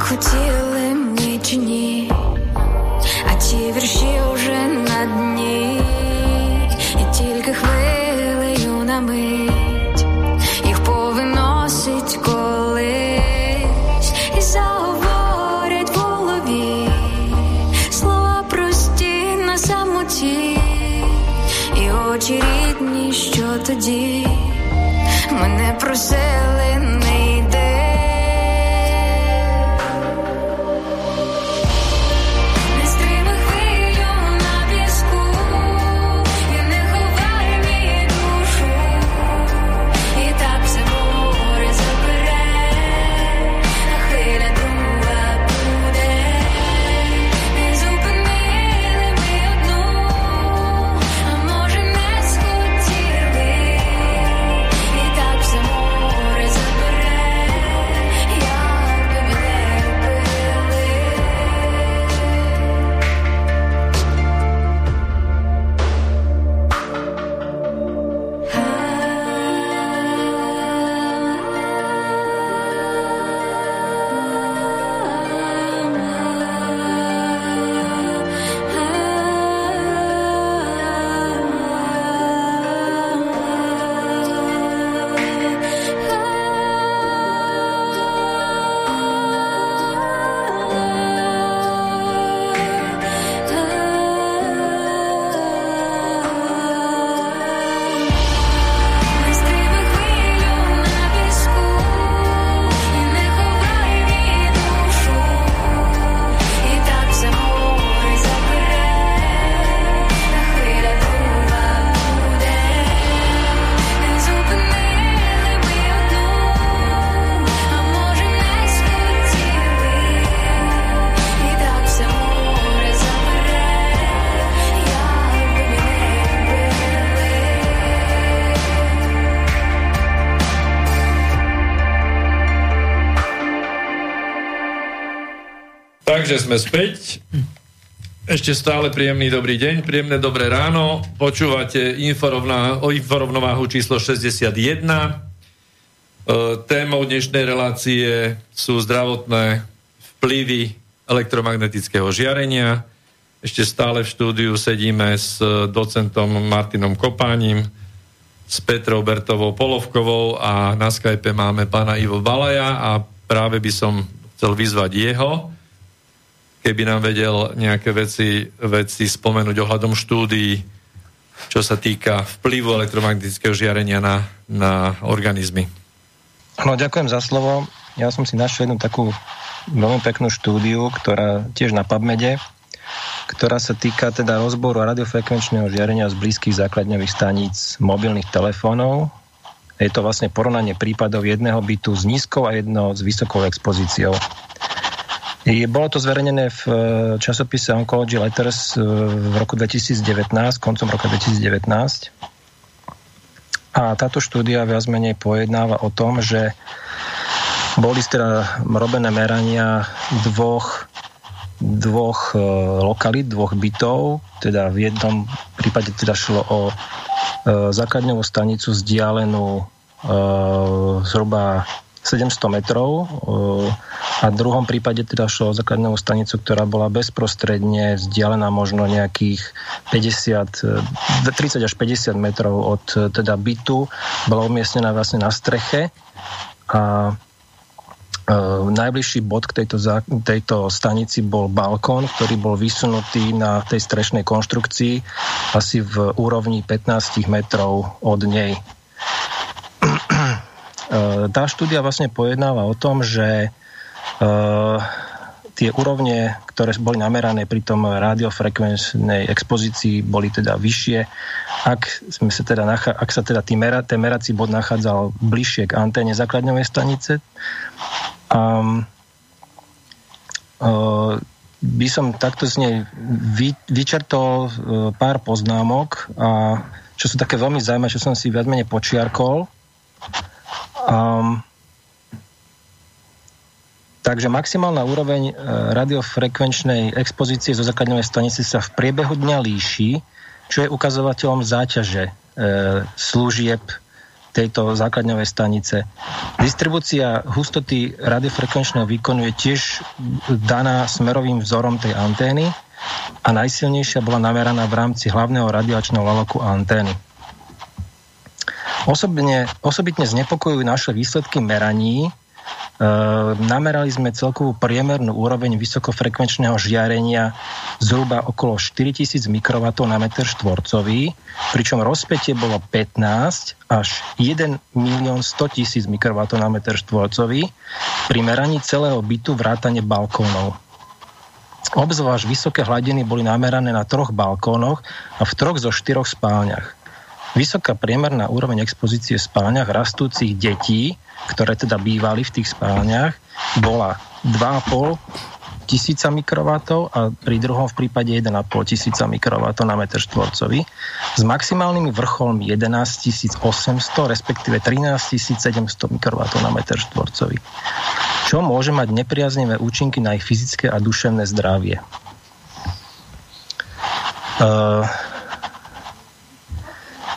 Хотіли ми чи ні, а ті вірші вже на дні, і тільки хвилею на мить їх повиносить колись, і заговорять в голові слова прості на самоті, і очі рідні, що тоді мене просили не йде. Takže sme späť. Ešte stále príjemný dobrý deň, príjemné dobré ráno. Počúvate inforovná, o InfoRovnováhu číslo šesťdesiatjeden. E, témou dnešnej relácie sú zdravotné vplyvy elektromagnetického žiarenia. Ešte stále v štúdiu sedíme s docentom Martinom Kopánim, s Petrou Bertovou Polovkovou a na Skype máme pána Ivo Balaja a práve by som chcel vyzvať jeho, keby nám vedel nejaké veci, veci spomenúť ohľadom štúdií, čo sa týka vplyvu elektromagnetického žiarenia na, na organizmy. No, ďakujem za slovo. Ja som si našiel jednu takú veľmi peknú štúdiu, ktorá tiež na PubMede, ktorá sa týka teda rozboru radiofrekvenčného žiarenia z blízkych základňových staníc mobilných telefónov. Je to vlastne porovnanie prípadov jedného bytu s nízkou a jedného s vysokou expozíciou. Bolo to zverejnené v časopise Oncology Letters v roku dvetisícdevätnásť, koncom roka dvetisícdevätnásť. A táto štúdia viac menej pojednáva o tom, že boli teda robené merania dvoch dvoch lokalít, dvoch bytov, teda v jednom prípade teda šlo o základňovú stanicu vzdialenú zhruba sedemsto metrov a v druhom prípade teda šlo o základňovú stanicu, ktorá bola bezprostredne vzdialená možno nejakých tridsať až päťdesiat metrov od teda bytu, bola umiestnená vlastne na streche a Uh, najbližší bod k tejto, zá, tejto stanici bol balkón, ktorý bol vysunutý na tej strešnej konštrukcii asi v úrovni pätnásť metrov od nej. Uh, tá štúdia vlastne pojednáva o tom, že uh, tie úrovne, ktoré boli namerané pri tom radiofrekvenčnej expozícii, boli teda vyššie. Ak, sme sa, teda, ak sa teda ten mera, merací bod nachádzal bližšie k anténe základňovej stanice, Um, uh, by som takto z nej vy, vyčertol uh, pár poznámok, a čo sú také veľmi zaujímavé, čo som si viac menej počiarkol. Um, takže maximálna úroveň uh, radiofrekvenčnej expozície zo základňovej stanice sa v priebehu dňa líši, čo je ukazovateľom záťaže uh, služieb tejto základňovej stanice. Distribúcia hustoty radiofrekvenčného výkonu je tiež daná smerovým vzorom tej antény a najsilnejšia bola nameraná v rámci hlavného radiačného laloku antény. Osobne, osobitne znepokojujú naše výsledky meraní. E, namerali sme celkovú priemernú úroveň vysokofrekvenčného žiarenia zhruba okolo štyritisíc mikrowattov na meter štvorcový, pričom rozpätie bolo pätnásť až jeden milión stotisíc mikrowattov na meter štvorcový pri meraní celého bytu vrátane balkónov. Obzvlášť vysoké hladiny boli namerané na troch balkónoch a v troch zo štyroch spálniach. Vysoká priemerná úroveň expozície v spálniach rastúcich detí, ktoré teda bývali v tých spálniach, bola dva a pol tisíca mikrowatov a pri druhom v prípade jeden a pol tisíca mikrowatov na meter štvorcový s maximálnymi vrcholmi jedenásť tisíc osemsto, respektíve trinásť tisíc sedemsto mikrowatov na meter štvorcový, čo môže mať nepriaznivé účinky na ich fyzické a duševné zdravie. Uh,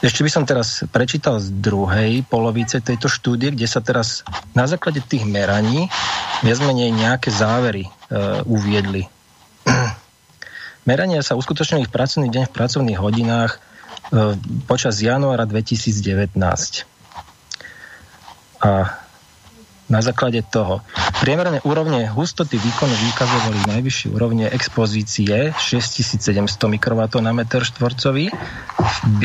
Ešte by som teraz prečítal z druhej polovice tejto štúdie, kde sa teraz na základe tých meraní viac menej nejaké závery e, uviedli. Merania sa uskutočnili v pracovný deň v pracovných hodinách e, počas januára dvetisícdevätnásť. A na základe toho priemerné úrovne hustoty výkonu vykazovali najvyššie úrovne expozície šesťtisícsedemsto mikrowatov na meter štvorcový v,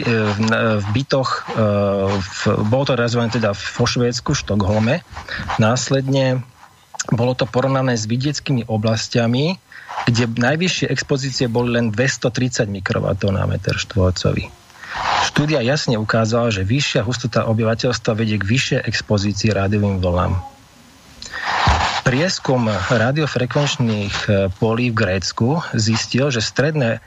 v bytoch, v, bolo to realizované teda vo Švédsku, v Štokholme. Následne bolo to porovnané s vidieckými oblastiami, kde najvyššie expozície boli len dvestotridsať mikrowatov na meter štvorcový. Štúdia jasne ukázala, že vyššia hustota obyvateľstva vedie k vyššej expozícii rádiovým vlnám. Prieskum radiofrekvenčných polí v Grécku zistil, že stredné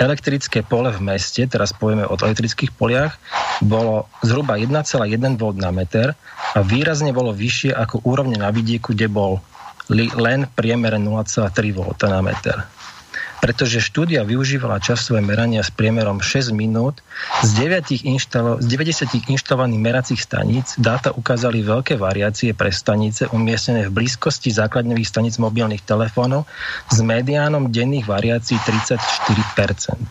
elektrické pole v meste, teraz povieme o elektrických poliach, bolo zhruba jeden celá jeden volta na meter a výrazne bolo vyššie ako úrovne na vidieku, kde bol len priemere nula celá tri volta na meter. Pretože štúdia využívala časové merania s priemerom šesť minút, z, inštalo, z deväťdesiat inštalovaných meracích staníc dáta ukázali veľké variácie pre stanice umiestnené v blízkosti základňových staníc mobilných telefónov s mediánom denných variácií tridsaťštyri percent.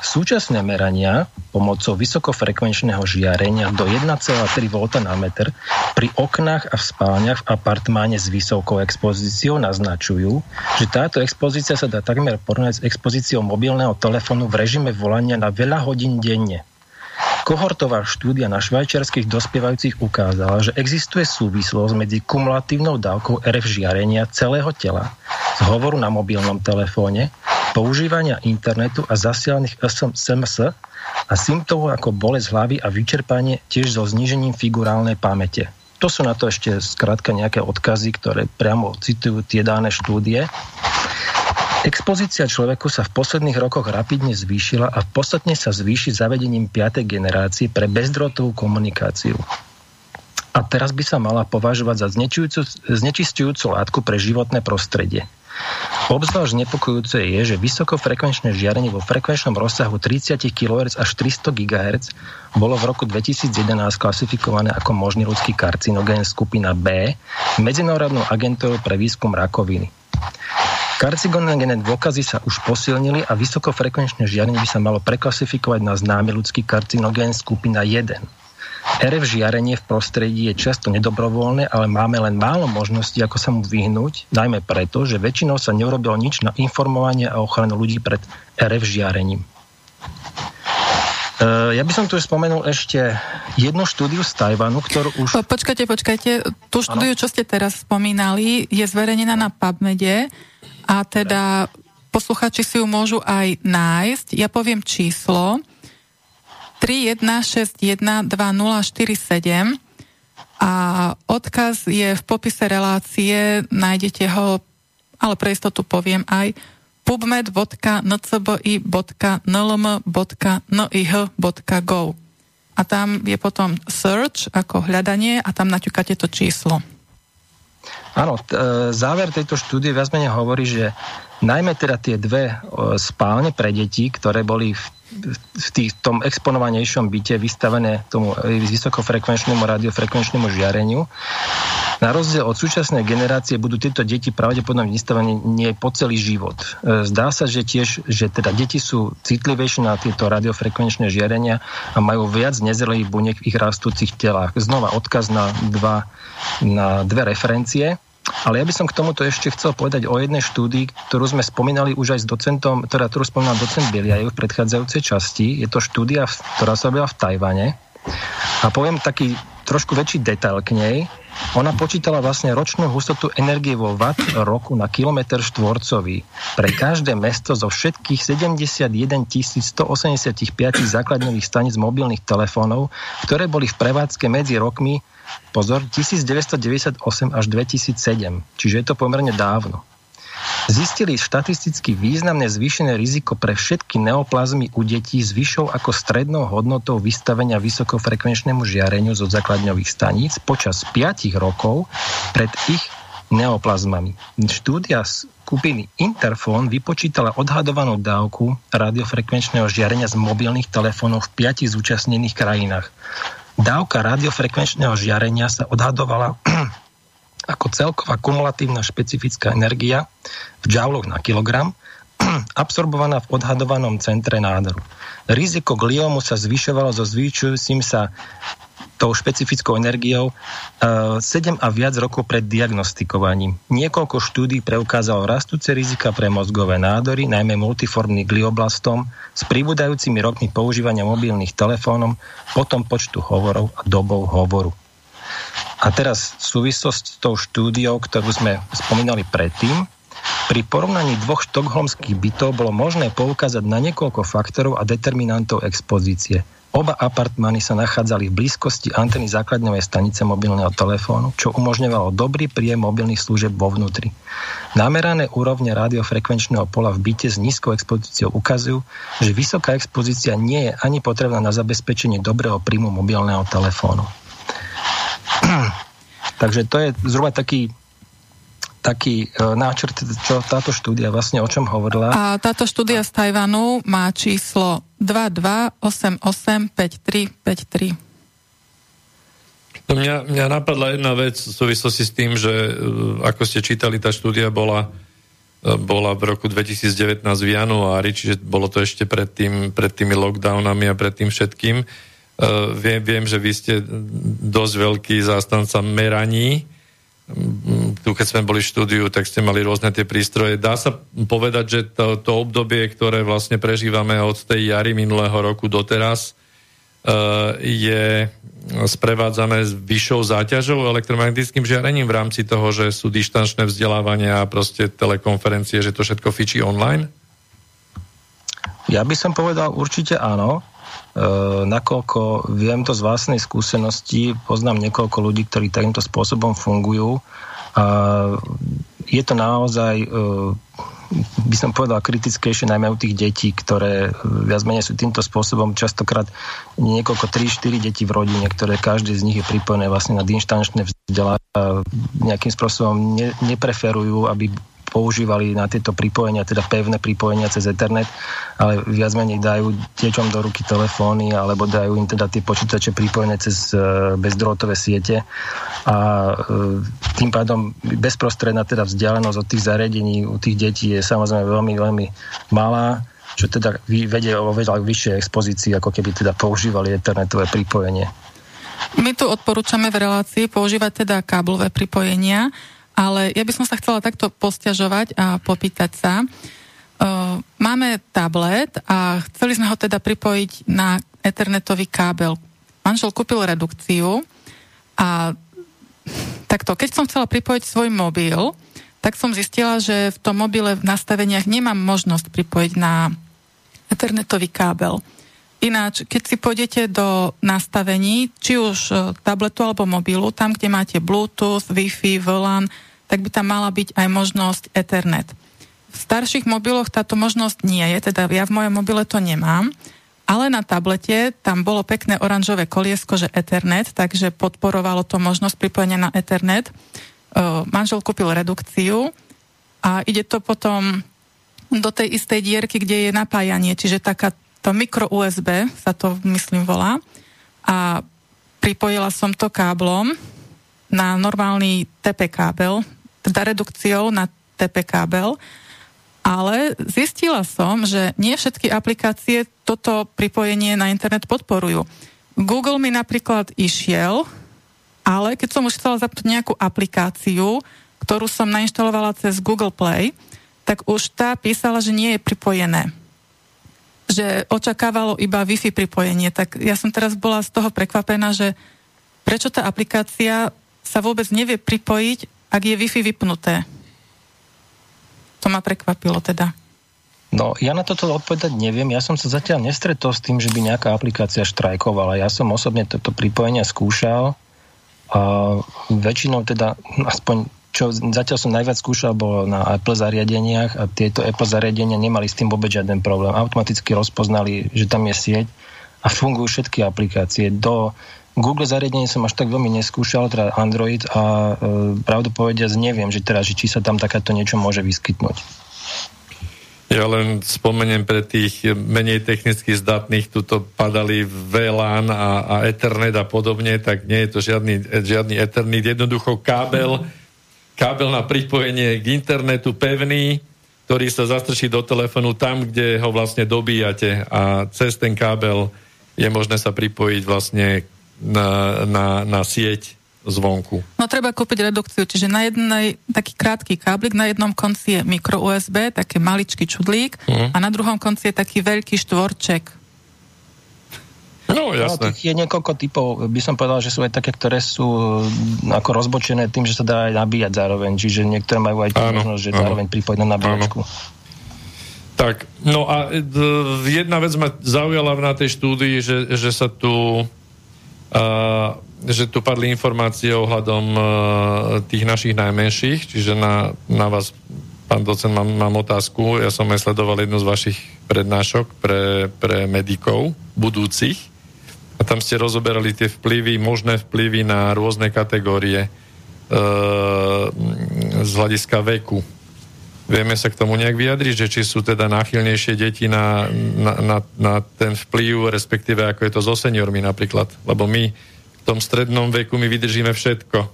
Súčasné merania pomocou vysokofrekvenčného žiarenia do jeden celá tri volta na meter pri oknách a v spálniach v apartmáne s vysokou expozíciou naznačujú, že táto expozícia sa dá takmer porovnať s expozíciou mobilného telefónu v režime volania na veľa hodín denne. Kohortová štúdia na švajčiarskych dospievajúcich ukázala, že existuje súvislosť medzi kumulatívnou dávkou er ef žiarenia celého tela z hovoru na mobilnom telefóne, používania internetu a zasielaných es em es a symptómov ako bolesť hlavy a vyčerpanie tiež so znížením figurálnej pamäte. To sú na to ešte skrátka nejaké odkazy, ktoré priamo citujú tie dané štúdie. Expozícia človeku sa v posledných rokoch rapidne zvýšila a podstatne sa zvýši zavedením piatej generácie pre bezdrôtovú komunikáciu. A a teraz by sa mala považovať za znečisťujúcu látku pre životné prostredie. Obzvlášť nepokojúce je, že vysokofrekvenčné žiarenie vo frekvenčnom rozsahu tridsať kilohertz až tristo gigahertz bolo v roku dvetisícjedenásť klasifikované ako možný ľudský karcinogén skupina B Medzinárodnou agentúrou pre výskum rakoviny. Karcinogénne dôkazy sa už posilnili a vysokofrekvenčné žiarenie by sa malo preklasifikovať na známy ľudský karcinogén skupina jeden. er ef žiarenie v prostredí je často nedobrovoľné, ale máme len málo možností, ako sa mu vyhnúť, najmä preto, že väčšinou sa neurobilo nič na informovanie a ochranu ľudí pred er ef žiarením. Ja by som tu spomenul ešte jednu štúdiu z Tajvanu, ktorú už... Počkajte, počkajte. Tú štúdiu, ano? Čo ste teraz spomínali, je zverejnená na PubMede a teda posluchači si ju môžu aj nájsť. Ja poviem číslo tri jeden šesť jeden dva nula štyri sedem a odkaz je v popise relácie, nájdete ho, ale pre istotu poviem aj pub med bodka n c b i bodka n l m bodka n i h bodka gov a tam je potom search ako hľadanie a tam naťukáte to číslo. Áno, t- záver tejto štúdie viac menej hovorí, že najmä teda tie dve spálne pre deti, ktoré boli v v tých, tom exponovanejšom byte vystavené tomu vysokofrekvenčnému radiofrekvenčnému žiareniu. Na rozdiel od súčasnej generácie budú tieto deti pravdepodobne vystavené nie po celý život. Zdá sa, že tiež, že teda deti sú citlivejšie na tieto radiofrekvenčné žiarenia a majú viac nezrelých buniek v ich rastúcich telách. Znova odkaz na, dva, na dve referencie. Ale ja by som k tomuto ešte chcel povedať o jednej štúdii, ktorú sme spomínali už aj s docentom, teda, ktorú spomínal docent Beliaj v predchádzajúcej časti. Je to štúdia, ktorá sa robila v Tajvane. A poviem taký trošku väčší detail k nej. Ona počítala vlastne ročnú hustotu energie vo watt roku na kilometr štvorcový pre každé mesto zo všetkých sedemdesiatjedentisícstoosemdesiatpäť základňových staníc mobilných telefónov, ktoré boli v prevádzke medzi rokmi, pozor, devätnásťstodeväťdesiatosem až dvetisícsedem, čiže je to pomerne dávno. Zistili štatisticky významné zvýšené riziko pre všetky neoplazmy u detí s vyššou ako strednou hodnotou vystavenia vysokofrekvenčnému žiareniu zo základňových staníc počas päť rokov pred ich neoplazmami. Štúdia skupiny Interfón vypočítala odhadovanú dávku radiofrekvenčného žiarenia z mobilných telefónov v piatich zúčastnených krajinách. Dávka radiofrekvenčného žiarenia sa odhadovala ako celková kumulatívna špecifická energia v džauloch na kilogram, absorbovaná v odhadovanom centre nádoru. Riziko gliomu sa zvyšovalo so zvyšujúcim sa tou špecifickou energiou sedem a viac rokov pred diagnostikovaním. Niekoľko štúdí preukázalo rastúce rizika pre mozgové nádory, najmä multiformný glioblastom, s pribúdajúcimi rokmi používania mobilných telefónov, potom počtu hovorov a dobou hovoru. A teraz súvislosť s tou štúdiou, ktorú sme spomínali predtým. Pri porovnaní dvoch štokholmských bytov bolo možné poukázať na niekoľko faktorov a determinantov expozície. Oba apartmány sa nachádzali v blízkosti antény základňovej stanice mobilného telefónu, čo umožňovalo dobrý príjem mobilných služieb vo vnútri. Namerané úrovne radiofrekvenčného pola v byte s nízkou expozíciou ukazujú, že vysoká expozícia nie je ani potrebná na zabezpečenie dobrého príjmu mobilného telefónu. Takže to je zhruba taký taký náčrt, čo táto štúdia vlastne o čom hovorila. A táto štúdia z Tajvanu má číslo dva dva osem osem päť tri päť tri. No mňa, mňa napadla jedna vec v súvislosti s tým, že ako ste čítali, tá štúdia bola, bola v roku dvetisícdevätnásť v januári, čiže bolo to ešte pred, tým, pred tými lockdownami a pred tým všetkým. Uh, viem, viem, že vy ste dosť veľký zástanca meraní. Tu keď sme boli v štúdiu, tak ste mali rôzne tie prístroje. Dá sa povedať, že to, to obdobie, ktoré vlastne prežívame od tej jary minulého roku doteraz, je sprevádzané s vyššou záťažou elektromagnetickým žiarením v rámci toho, že sú dištančné vzdelávania a proste telekonferencie, že to všetko fičí online? Ja by som povedal určite áno. Uh, nakoľko viem to z vlastnej skúsenosti, poznám niekoľko ľudí, ktorí takýmto spôsobom fungujú a je to naozaj uh, by som povedal, kritickejšie najmä u tých detí, ktoré viac menej sú týmto spôsobom častokrát niekoľko tri štyri detí v rodine, ktoré každé z nich je pripojené vlastne na distančné vzdelávanie a nejakým spôsobom ne, nepreferujú, aby používali na tieto pripojenia, teda pevné pripojenia cez Ethernet, ale viac menej dajú deťom do ruky telefóny alebo dajú im teda tie počítače pripojené cez bezdrôtové siete a tým pádom bezprostredná teda vzdialenosť od tých zariadení u tých detí je samozrejme veľmi, veľmi malá, čo teda vedie o veľa vyššej expozícii, ako keby teda používali Ethernetové pripojenie. My tu odporúčame v relácii používať teda káblové pripojenia, ale ja by som sa chcela takto posťažovať a popýtať sa. Máme tablet a chceli sme ho teda pripojiť na ethernetový kábel. Manžel kúpil redukciu a takto, keď som chcela pripojiť svoj mobil, tak som zistila, že v tom mobile v nastaveniach nemám možnosť pripojiť na ethernetový kábel. Ináč, keď si pôjdete do nastavení, či už tabletu alebo mobilu, tam, kde máte Bluetooth, Wi-Fi, vé lan, tak by tam mala byť aj možnosť Ethernet. V starších mobiloch táto možnosť nie je, teda ja v mojom mobile to nemám, ale na tablete tam bolo pekné oranžové koliesko, že Ethernet, takže podporovalo to možnosť pripojenia na Ethernet. Manžel kúpil redukciu a ide to potom do tej istej dierky, kde je napájanie, čiže taká to mikro ú es bé sa to, myslím, volá. A pripojila som to káblom na normálny té pé kábel, teda redukciou na té pé kábel, ale zistila som, že nie všetky aplikácie toto pripojenie na internet podporujú. Google mi napríklad išiel, ale keď som už chcela zapnúť nejakú aplikáciu, ktorú som nainštalovala cez Google Play, tak už tá písala, že nie je pripojené, že očakávalo iba Wi-Fi pripojenie. Tak ja som teraz bola z toho prekvapená, že prečo tá aplikácia sa vôbec nevie pripojiť, ak je Wi-Fi vypnuté. To ma prekvapilo teda. No, ja na toto odpovedať neviem. Ja som sa zatiaľ nestretol s tým, že by nejaká aplikácia štrajkovala. Ja som osobne toto pripojenie skúšal a väčšinou teda, aspoň čo zatiaľ som najviac skúšal, bolo na Apple zariadeniach a tieto Apple zariadenia nemali s tým vôbec žiaden problém. Automaticky rozpoznali, že tam je sieť a fungujú všetky aplikácie. Do Google zariadenie som až tak veľmi neskúšal, teda Android, a e, pravdu povediac neviem, že teraz, či sa tam takáto niečo môže vyskytnúť. Ja len spomeniem pre tých menej technicky zdatných, tuto padali vé lan a, a Ethernet a podobne, tak nie je to žiadny, žiadny Ethernet, jednoducho kábel Kábel na pripojenie k internetu pevný, ktorý sa zastrčí do telefónu tam, kde ho vlastne dobíjate, a cez ten kábel je možné sa pripojiť vlastne na, na, na sieť zvonku. No treba kúpiť redukciu, čiže na jednej taký krátky káblik, na jednom konci je mikro ú es bé, také maličký čudlík, mm. a na druhom konci je taký veľký štvorček. No, jasné. No, tých je niekoľko typov. By som povedal, že sú aj také, ktoré sú ako rozbočené tým, že sa dá aj nabíjať zároveň. Čiže niektoré majú aj tú áno, možnosť, že áno. zároveň pripojiť na nabíjačku. Áno. Tak, no a jedna vec ma zaujala na tej štúdii, že, že sa tu a, že tu padli informácie ohľadom a, tých našich najmenších. Čiže na, na vás, pán docent, mám, mám otázku. Ja som aj sledoval jednu z vašich prednášok pre, pre medikov budúcich. A tam ste rozoberali tie vplyvy, možné vplyvy na rôzne kategórie e, z hľadiska veku. Vieme sa k tomu nejak vyjadriť, že či sú teda náchylnejšie deti na, na, na, na ten vplyv, respektíve ako je to so seniormi napríklad. Lebo my v tom strednom veku my vydržíme všetko.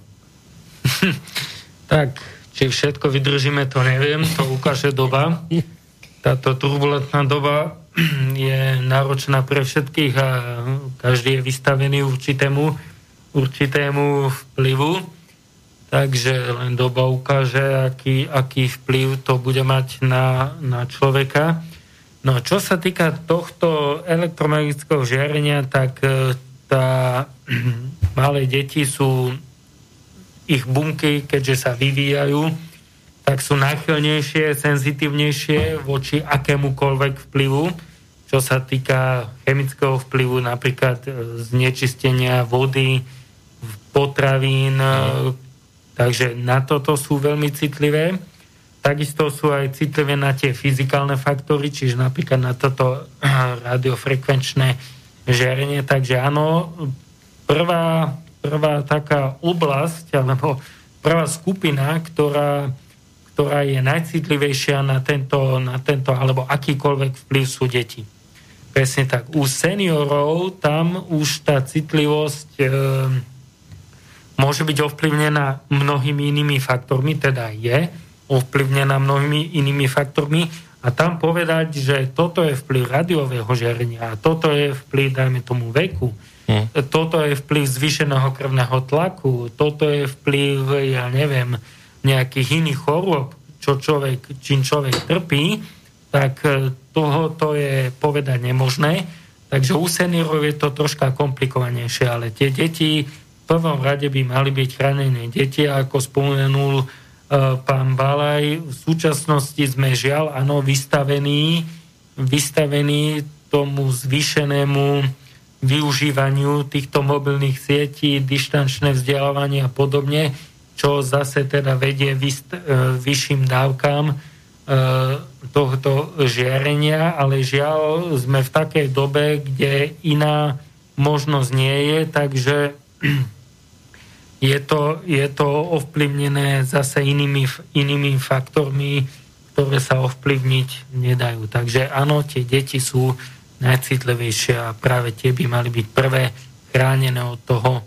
Tak, či všetko vydržíme, to neviem, to ukáže doba. Táto turbulentná doba je náročná pre všetkých a každý je vystavený určitému, určitému vplyvu. Takže len doba ukáže, aký, aký vplyv to bude mať na, na človeka. No čo sa týka tohto elektromagnetického žiarenia, tak tá, malé deti sú, ich bunky, keďže sa vyvíjajú, tak sú náchylnejšie, senzitívnejšie voči akémukoľvek vplyvu, čo sa týka chemického vplyvu, napríklad znečistenia vody, potravín, takže na toto sú veľmi citlivé. Takisto sú aj citlivé na tie fyzikálne faktory, čiže napríklad na toto radiofrekvenčné žiarenie. Takže áno, prvá, prvá taká oblasť, alebo prvá skupina, ktorá, ktorá je najcitlivejšia na tento, na tento alebo akýkoľvek vplyv, sú deti. Presne tak. U seniorov tam už tá citlivosť e, môže byť ovplyvnená mnohými inými faktormi, teda je ovplyvnená mnohými inými faktormi, a tam povedať, že toto je vplyv radiového žiarenia a toto je vplyv, dajme tomu, veku, mm. toto je vplyv zvýšeného krvného tlaku, toto je vplyv, ja neviem, nejakých iných chorôb, čo človek, čím človek trpí, tak tohoto je povedať nemožné. Takže u seniorov je to troška komplikovanejšie, ale tie deti, v prvom rade by mali byť chránené deti, ako spomenul pán Balaj. V súčasnosti sme žiaľ, áno, vystavení, vystavení tomu zvýšenému využívaniu týchto mobilných sietí, dištančné vzdelávanie a podobne, čo zase teda vedie vyst- vyšším dávkám e, tohto žiarenia, ale žiaľ sme v takej dobe, kde iná možnosť nie je, takže Je to, je to ovplyvnené zase inými, inými faktormi, ktoré sa ovplyvniť nedajú. Takže áno, tie deti sú najcitlivejšie a práve tie by mali byť prvé chránené od toho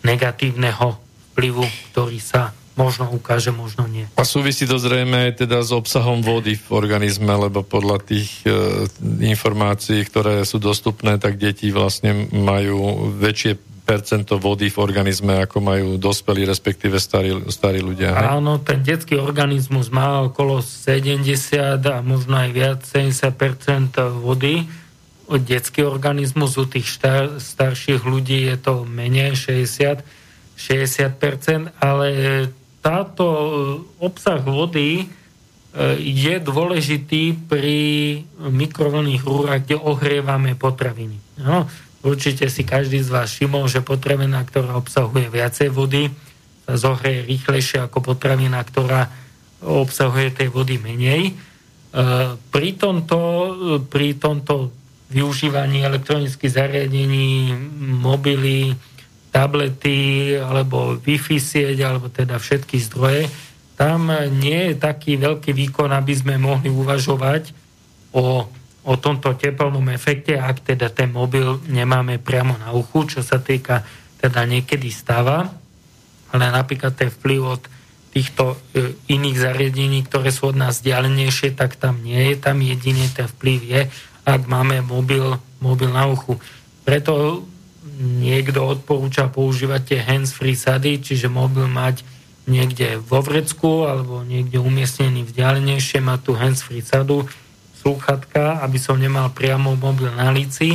negatívneho vplyvu, ktorý sa možno ukáže, možno nie. A súvisí to zrejme aj teda s obsahom vody v organizme, lebo podľa tých e, informácií, ktoré sú dostupné, tak deti vlastne majú väčšie percento vody v organizme, ako majú dospelí, respektíve starí, starí ľudia. Ne? Áno, ten detský organizmus má okolo sedemdesiat a možno aj viac, sedemdesiat percent vody. Detský organizmus u tých štar, starších ľudí je to menej, šesťdesiat percent, ale táto obsah vody je dôležitý pri mikrovlnných rúrach, kde ohrievame potraviny. No, určite si každý z vás všimol, že potravina, ktorá obsahuje viacej vody, sa zohrie rýchlejšie ako potravina, ktorá obsahuje tej vody menej. E, pri, tomto, pri tomto využívaní elektronických zariadení, mobily, tablety alebo Wi-Fi sieť, alebo teda všetky zdroje, tam nie je taký veľký výkon, aby sme mohli uvažovať o o tomto tepelnom efekte, ak teda ten mobil nemáme priamo na uchu, čo sa týka teda niekedy stáva, ale napríklad ten vplyv od týchto e, iných zariadení, ktoré sú od nás vzdialenejšie, tak tam nie je, tam jedine ten vplyv je, ak máme mobil, mobil na uchu. Preto niekto odporúča používať tie hands-free sady, čiže mobil mať niekde vo vrecku alebo niekde umiestnený vzdialenejšie, mať tú hands-free sadu, slúchadka, aby som nemal priamo mobil na líci.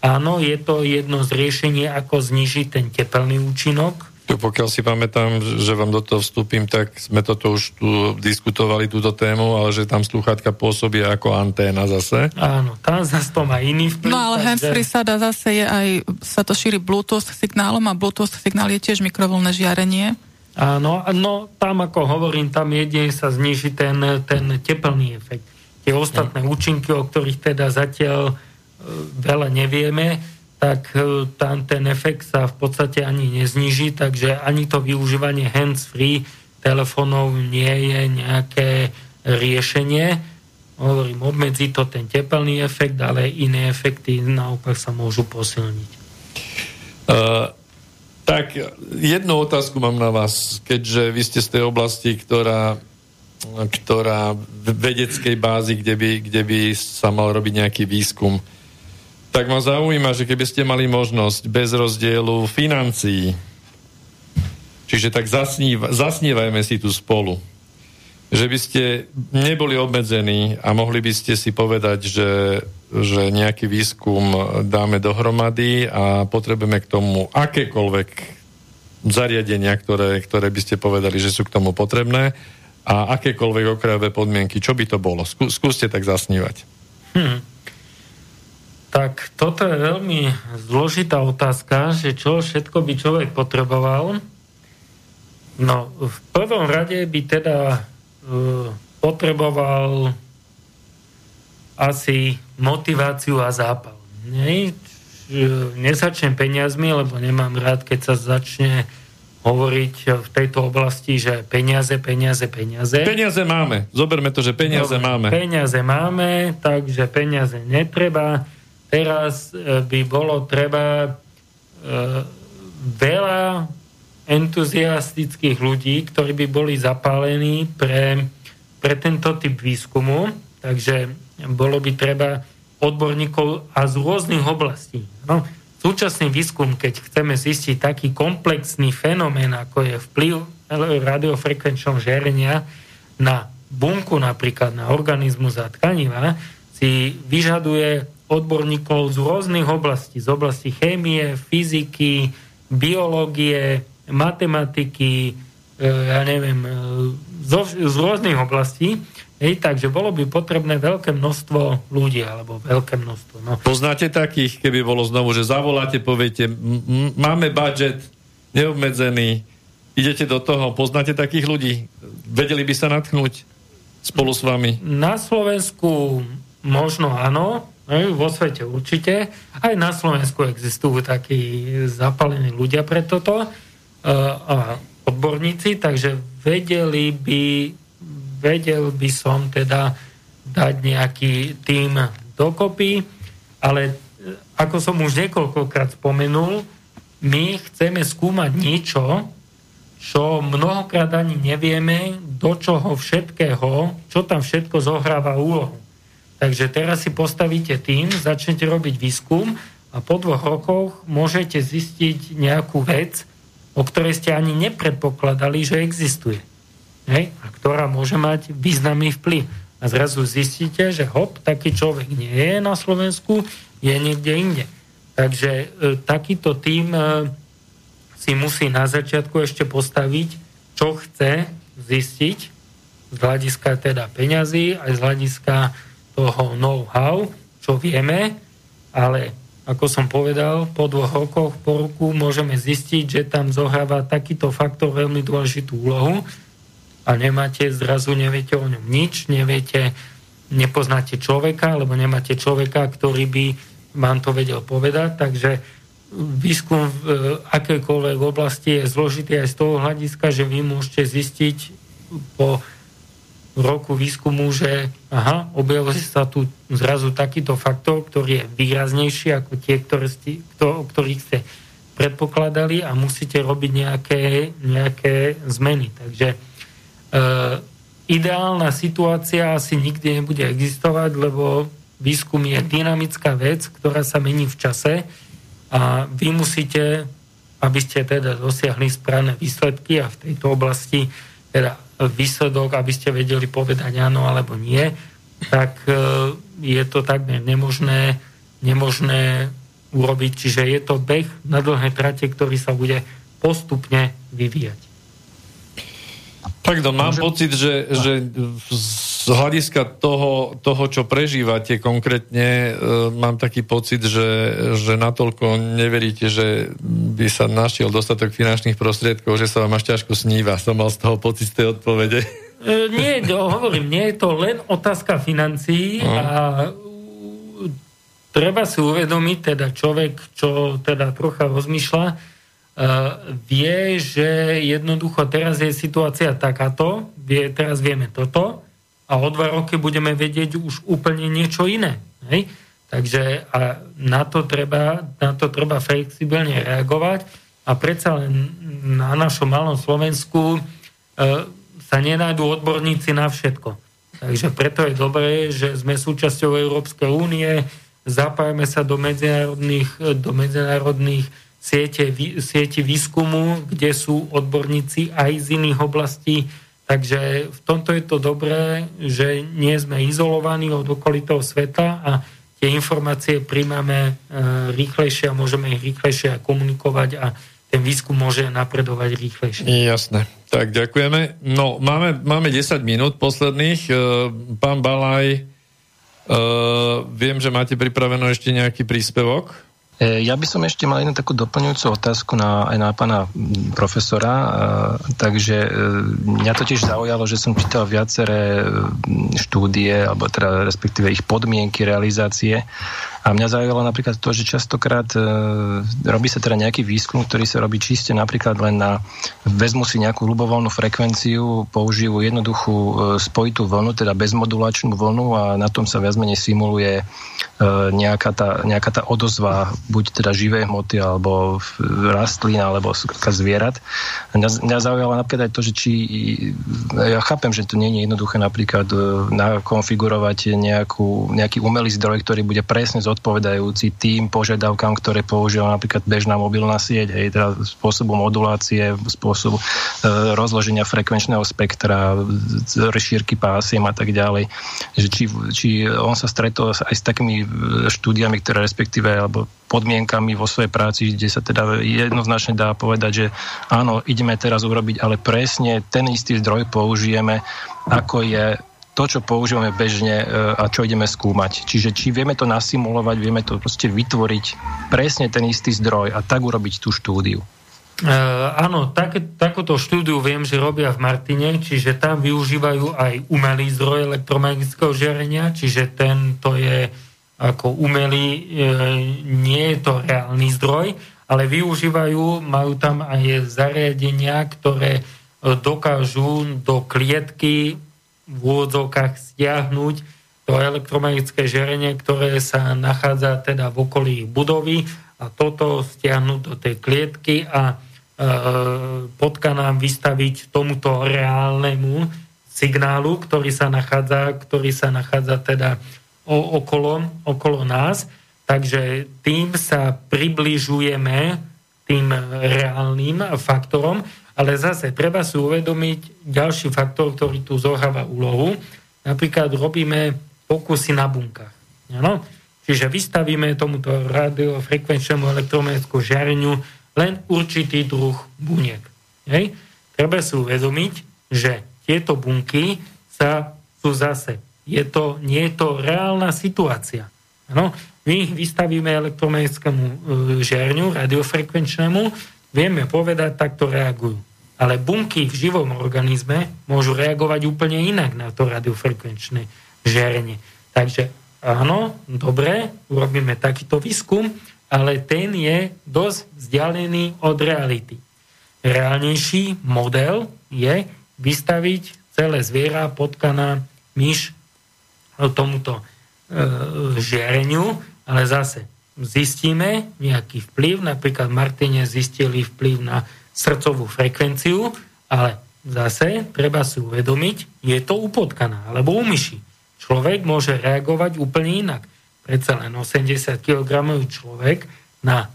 Áno, je to jedno z riešení, ako znižiť ten tepelný účinok. Tu, pokiaľ si pamätám, že vám do toho vstúpim, tak sme toto už tu diskutovali, túto tému, ale že tam slúchadka pôsobia ako anténa zase. Áno, tam zase to má iný vplyv. No ale handsfree sada zase je aj, sa to šíri Bluetooth signálom a Bluetooth signál je tiež mikrovlnné žiarenie. Áno, no tam, ako hovorím, tam jedine sa zniží ten, ten tepelný efekt. Tie ostatné účinky, o ktorých teda zatiaľ veľa nevieme, tak tam ten efekt sa v podstate ani nezniží, takže ani to využívanie hands-free telefónov nie je nejaké riešenie. Hovorím, obmedzí to ten tepelný efekt, ale iné efekty naopak sa môžu posilniť. Uh... Tak, jednu otázku mám na vás, keďže vy ste z tej oblasti, ktorá ktorá v vedeckej bázi, kde by, kde by sa mal robiť nejaký výskum. Tak ma zaujíma, že keby ste mali možnosť bez rozdielu financií, čiže tak zasníva, zasnívajme si tu spolu, že by ste neboli obmedzení a mohli by ste si povedať, že, že nejaký výskum dáme dohromady a potrebujeme k tomu akékoľvek zariadenia, ktoré, ktoré by ste povedali, že sú k tomu potrebné, a akékoľvek okrajové podmienky, čo by to bolo? Skú, skúste tak zasnívať. Hmm. Tak toto je veľmi zložitá otázka, že čo všetko by človek potreboval. No, v prvom rade by teda potreboval asi motiváciu a zápal. Nie? Nezačnem peniazmi, lebo nemám rád, keď sa začne hovoriť v tejto oblasti, že peniaze, peniaze, peniaze. Peniaze máme. Zoberme to, že peniaze no, máme. Peniaze máme, takže peniaze netreba. Teraz by bolo treba e, veľa entuziastických ľudí, ktorí by boli zapálení pre, pre tento typ výskumu. Takže bolo by treba odborníkov a z rôznych oblastí. No. Súčasný výskum, keď chceme zistiť taký komplexný fenomén, ako je vplyv radiofrekvenčného žiarenia na bunku, napríklad na organizmus a tkaniva, si vyžaduje odborníkov z rôznych oblastí. Z oblasti chémie, fyziky, biológie, matematiky, ja neviem, z rôznych oblastí. Hej, takže bolo by potrebné veľké množstvo ľudí, alebo veľké množstvo. No. Poznáte takých, keby bolo znovu, že zavoláte, poviete, m- m- máme budžet neobmedzený, idete do toho, poznáte takých ľudí, vedeli by sa natknúť spolu s vami? Na Slovensku možno áno, vo svete určite, aj na Slovensku existujú takí zapálení ľudia pre toto, a odborníci, takže vedeli by vedel by som teda dať nejaký tým dokopy, ale ako som už niekoľkokrát spomenul, my chceme skúmať niečo, čo mnohokrát ani nevieme, do čoho všetkého, čo tam všetko zohráva úlohu. Takže teraz si postavíte tým, začnete robiť výskum a po dvoch rokoch môžete zistiť nejakú vec, o ktorej ste ani nepredpokladali, že existuje. Hej, a ktorá môže mať významný vplyv. A zrazu zistíte, že hop, taký človek nie je na Slovensku, je niekde inde. Takže e, takýto tím e, si musí na začiatku ešte postaviť, čo chce zistiť z hľadiska teda peňazí, aj z hľadiska toho know-how, čo vieme, ale ako som povedal, po dvoch rokoch, po roku môžeme zistiť, že tam zohráva takýto faktor veľmi dôležitú úlohu, a nemáte, zrazu neviete o ňom nič, neviete, nepoznáte človeka, alebo nemáte človeka, ktorý by vám to vedel povedať, takže výskum v akejkoľvek oblasti je zložitý aj z toho hľadiska, že vy môžete zistiť po roku výskumu, že aha, objavil sa tu zrazu takýto faktor, ktorý je výraznejší ako tie, ktoré ste, kto, ktorých ste predpokladali a musíte robiť nejaké, nejaké zmeny, takže Uh, ideálna situácia asi nikdy nebude existovať, lebo výskum je dynamická vec, ktorá sa mení v čase a vy musíte, aby ste teda dosiahli správne výsledky a v tejto oblasti teda výsledok, aby ste vedeli povedať áno alebo nie, tak uh, je to takmer nemožné, nemožné urobiť. Čiže je to beh na dlhé trate, ktorý sa bude postupne vyvíjať. Pardon, mám Môžem... pocit, že, že z hľadiska toho, toho, čo prežívate konkrétne, mám taký pocit, že, že natoľko neveríte, že by sa našiel dostatok finančných prostriedkov, že sa vám až ťažko sníva. Som mal z toho pocit z tej odpovede. E, nie, hovorím, nie je to len otázka financií no. a treba si uvedomiť, teda človek, čo teda trocha rozmýšľa, Uh, vie, že jednoducho teraz je situácia takáto, vie, teraz vieme toto a o dva roky budeme vedieť už úplne niečo iné. Hej? Takže a na, to treba, na to treba flexibilne reagovať a predsa len na našom malom Slovensku uh, sa nenájdú odborníci na všetko. Takže preto je dobré, že sme súčasťou Európskej únie, zapájame sa do medzinárodných, do medzinárodných Siete, siete výskumu, kde sú odborníci aj z iných oblastí. Takže v tomto je to dobré, že nie sme izolovaní od okolitého sveta a tie informácie príjmame rýchlejšie a môžeme ich rýchlejšie komunikovať a ten výskum môže napredovať rýchlejšie. Jasné. Tak ďakujeme. No, máme, máme desať minút posledných. Pán Balaj, uh, viem, že máte pripraveno ešte nejaký príspevok. Ja by som ešte mal jednu takú doplňujúcu otázku na, aj na pána profesora. Takže mňa totiž zaujalo, že som čítal viaceré štúdie, alebo teda respektíve ich podmienky realizácie. A mňa zaujalo napríklad to, že častokrát robí sa teda nejaký výskum, ktorý sa robí čiste napríklad len na, vezmu si nejakú ľubovoľnú frekvenciu, použijú jednoduchú spojitú vlnu, teda bezmodulačnú vlnu a na tom sa viac menej simuluje nejaká tá, nejaká tá odozva buď teda živé hmoty, alebo rastlín, alebo zvierat. Mňa zaujalo napríklad aj to, že či, ja chápem, že to nie je jednoduché napríklad nakonfigurovať nejakú, nejaký umelý zdroj, ktorý bude presne zodpovedajúci tým požiadavkám, ktoré používa napríklad bežná mobilná sieť, hej, teda spôsobu modulácie, spôsobu e, rozloženia frekvenčného spektra, šírky pásiem a tak ďalej. Že či, či on sa stretol aj s takými štúdiami, ktoré respektíve, alebo podmienkami vo svojej práci, kde sa teda jednoznačne dá povedať, že áno, ideme teraz urobiť, ale presne ten istý zdroj použijeme, ako je to, čo používame bežne a čo ideme skúmať. Čiže či vieme to nasimulovať, vieme to proste vytvoriť presne ten istý zdroj a tak urobiť tú štúdiu. E, áno, tak, takúto štúdiu viem, že robia v Martine, čiže tam využívajú aj umelý zdroj elektromagnetického žiarenia, čiže ten to je ako umelý, e, nie je to reálny zdroj, ale využívajú, majú tam aj zariadenia, ktoré dokážu do klietky v úvodzovkách stiahnuť to elektromagnetické žiarenie, ktoré sa nachádza teda v okolí budovy a toto stiahnuť do tej klietky a e, potkanám vystaviť tomuto reálnemu signálu, ktorý sa nachádza, ktorý sa nachádza teda o, okolo, okolo nás. Takže tým sa približujeme tým reálnym faktorom. Ale zase treba si uvedomiť ďalší faktor, ktorý tu zohráva úlohu. Napríklad robíme pokusy na bunkách. Ano? Čiže vystavíme tomuto radiofrekvenčnému elektromagnetickému žiareniu len určitý druh buniek. Hej? Treba si uvedomiť, že tieto bunky sa, sú zase. Je to, nie je to reálna situácia. Ano? My vystavíme elektromagnetickému žiareniu, radiofrekvenčnému, vieme povedať, takto reagujú. Ale bunky v živom organizme môžu reagovať úplne inak na to radiofrekvenčné žiarenie. Takže áno, dobre, urobíme takýto výskum, ale ten je dosť vzdialený od reality. Reálnejší model je vystaviť celé zviera, potkana, myš tomuto e, žiareniu, ale zase zistíme nejaký vplyv, napríklad Martine zistili vplyv na srdcovú frekvenciu, ale zase treba si uvedomiť, je to u potkana alebo u myši. Človek môže reagovať úplne inak. Predsa len osemdesiat kilogramov človek na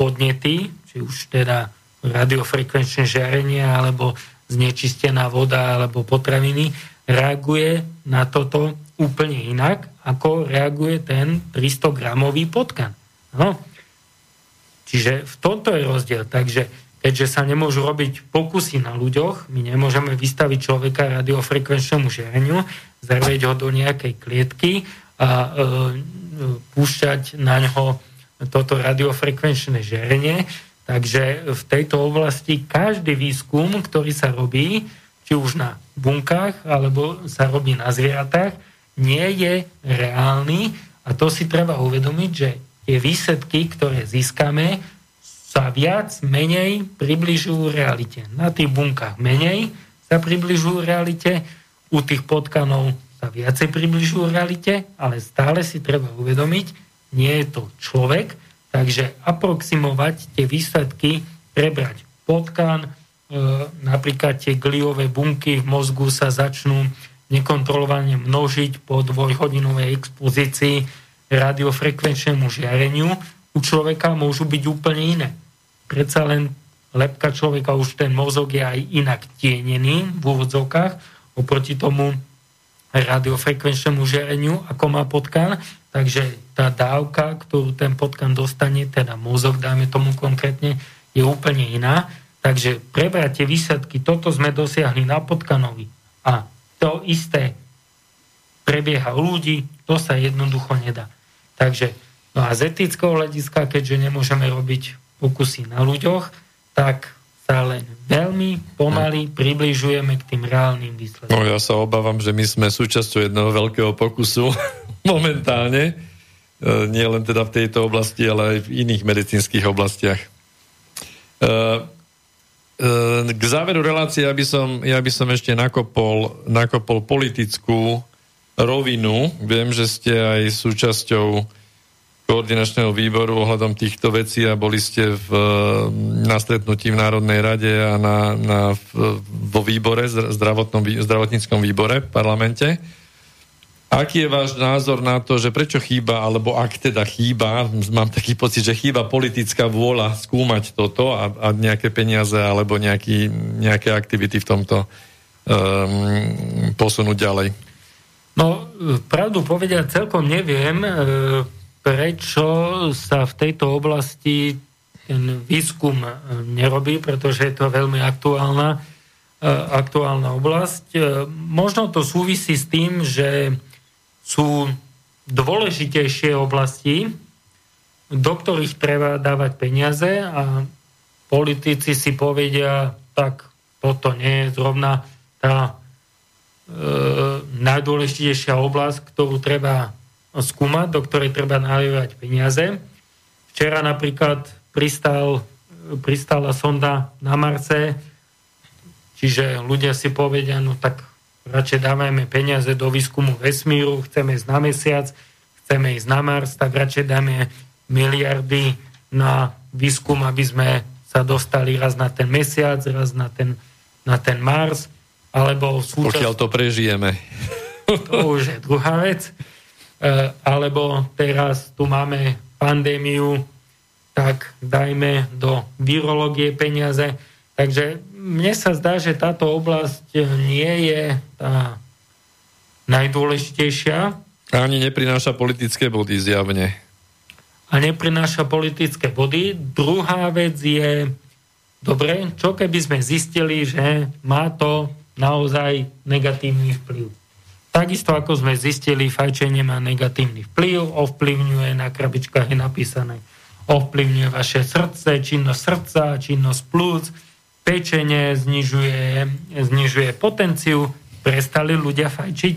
podnety, či už teda radiofrekvenčné žiarenie alebo znečistená voda alebo potraviny, reaguje na toto úplne inak, ako reaguje ten tristogramový potkan. No. Čiže v tomto je rozdiel. Takže keďže sa nemôžu robiť pokusy na ľuďoch, my nemôžeme vystaviť človeka radiofrekvenčnému žiareniu, zarieť ho do nejakej klietky a e, púšťať na ňo toto radiofrekvenčné žiarenie. Takže v tejto oblasti každý výskum, ktorý sa robí, či už na bunkách, alebo sa robí na zvieratách, nie je reálny a to si treba uvedomiť, že tie výsledky, ktoré získame, sa viac menej približujú realite. Na tých bunkách menej sa približujú realite, u tých potkanov sa viacej približujú realite, ale stále si treba uvedomiť, nie je to človek, takže aproximovať tie výsledky, prebrať potkan, e, napríklad tie gliové bunky v mozgu sa začnú nekontrolovane množiť po dvojhodinovej expozícii radiofrekvenčnému žiareniu, u človeka môžu byť úplne iné. Predsa len lepka človeka, už ten mozog je aj inak tienený v úvodzovkách oproti tomu radiofrekvenčnému žiareniu, ako má potkan. Takže tá dávka, ktorú ten potkan dostane, teda mozog, dáme tomu konkrétne, je úplne iná. Takže prebrať tie výsledky, toto sme dosiahli na potkanovi a to isté prebieha u ľudí, to sa jednoducho nedá. Takže No a z etického hľadiska, keďže nemôžeme robiť pokusy na ľuďoch, tak sa len veľmi pomaly približujeme k tým reálnym výsledkom. No ja sa obávam, že my sme súčasťou jedného veľkého pokusu momentálne, nie len teda v tejto oblasti, ale aj v iných medicínskych oblastiach. K záveru relácie, ja by som, ja by som ešte nakopol, nakopol politickú rovinu. Viem, že ste aj súčasťou koordinačného výboru ohľadom týchto vecí a boli ste v, na stretnutí v Národnej rade a na, na, v, vo výbore, zdravotnom, zdravotníckom výbore v parlamente. Aký je váš názor na to, že prečo chýba, alebo ak teda chýba, mám taký pocit, že chýba politická vôľa skúmať toto a, a nejaké peniaze alebo nejaký, nejaké aktivity v tomto um, posunúť ďalej? No, pravdu povedať celkom neviem, prečo sa v tejto oblasti ten výskum nerobí, pretože je to veľmi aktuálna, aktuálna oblasť. Možno to súvisí s tým, že sú dôležitejšie oblasti, do ktorých treba dávať peniaze a politici si povedia, tak toto nie je zrovna tá e, najdôležitejšia oblasť, ktorú treba skúmať, do ktorej treba nalievať peniaze. Včera napríklad pristal, pristála sonda na Marse, čiže ľudia si povedia, no tak radšej dávajme peniaze do výskumu vesmíru, chceme ísť na mesiac, chceme ísť na Mars, tak radšej dáme miliardy na výskum, aby sme sa dostali raz na ten mesiac, raz na ten, na ten Mars, alebo súčasť... Pokiaľ to prežijeme. To už je druhá vec. E, alebo teraz tu máme pandémiu, tak dajme do virológie peniaze. Takže mne sa zdá, že táto oblasť nie je tá najdôležitejšia. Ani neprináša politické body zjavne. A neprináša politické body. Druhá vec je, dobre, čo keby sme zistili, že má to naozaj negatívny vplyv. Takisto ako sme zistili, fajčenie má negatívny vplyv, ovplyvňuje, na krabičkách je napísané, ovplyvňuje vaše srdce, činnosť srdca, činnosť plúc, pečenie, znižuje, znižuje potenciu. Prestali ľudia fajčiť?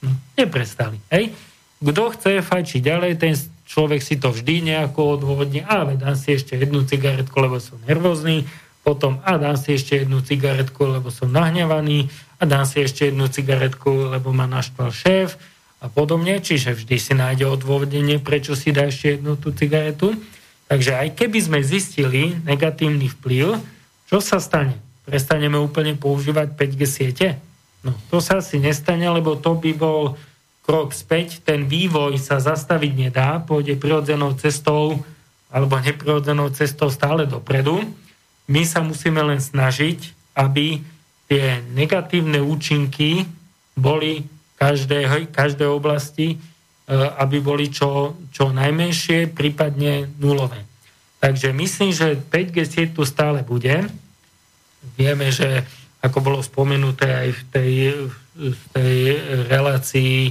No, neprestali. Hej? Kto chce fajčiť ďalej, ten človek si to vždy nejako odôvodne. A dám si ešte jednu cigaretku, lebo som nervózny. Potom a dám si ešte jednu cigaretku, lebo som nahňavaný. A dám si ešte jednu cigaretku, lebo ma naštval šéf. A podobne. Čiže vždy si nájde odôvodnenie, prečo si dá ešte jednu tú cigaretu. Takže aj keby sme zistili negatívny vplyv, čo sa stane? Prestaneme úplne používať päť G siete? No, to sa asi nestane, lebo to by bol krok späť. Ten vývoj sa zastaviť nedá, pôjde prirodzenou cestou alebo neprirodzenou cestou stále dopredu. My sa musíme len snažiť, aby tie negatívne účinky boli každej, každej oblasti, aby boli čo, čo najmenšie, prípadne nulové. Takže myslím, že päť G sieť tu stále bude. Vieme, že ako bolo spomenuté aj v tej, v tej relácii, e,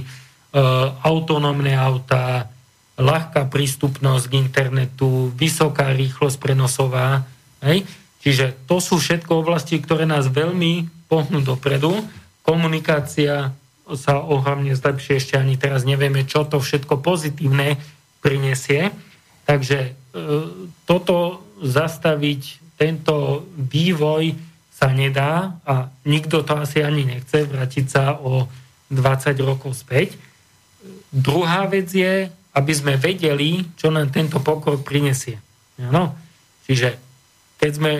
autonómne autá, ľahká prístupnosť k internetu, vysoká rýchlosť prenosová. Hej? Čiže to sú všetko oblasti, ktoré nás veľmi pohnú dopredu. Komunikácia sa ohromne zlepšie, ešte ani teraz nevieme, čo to všetko pozitívne prinesie. Takže toto zastaviť, tento vývoj sa nedá a nikto to asi ani nechce, vrátiť sa o dvadsať rokov späť. Druhá vec je, aby sme vedeli, čo nám tento pokrok prinesie. Ano? Čiže keď sme,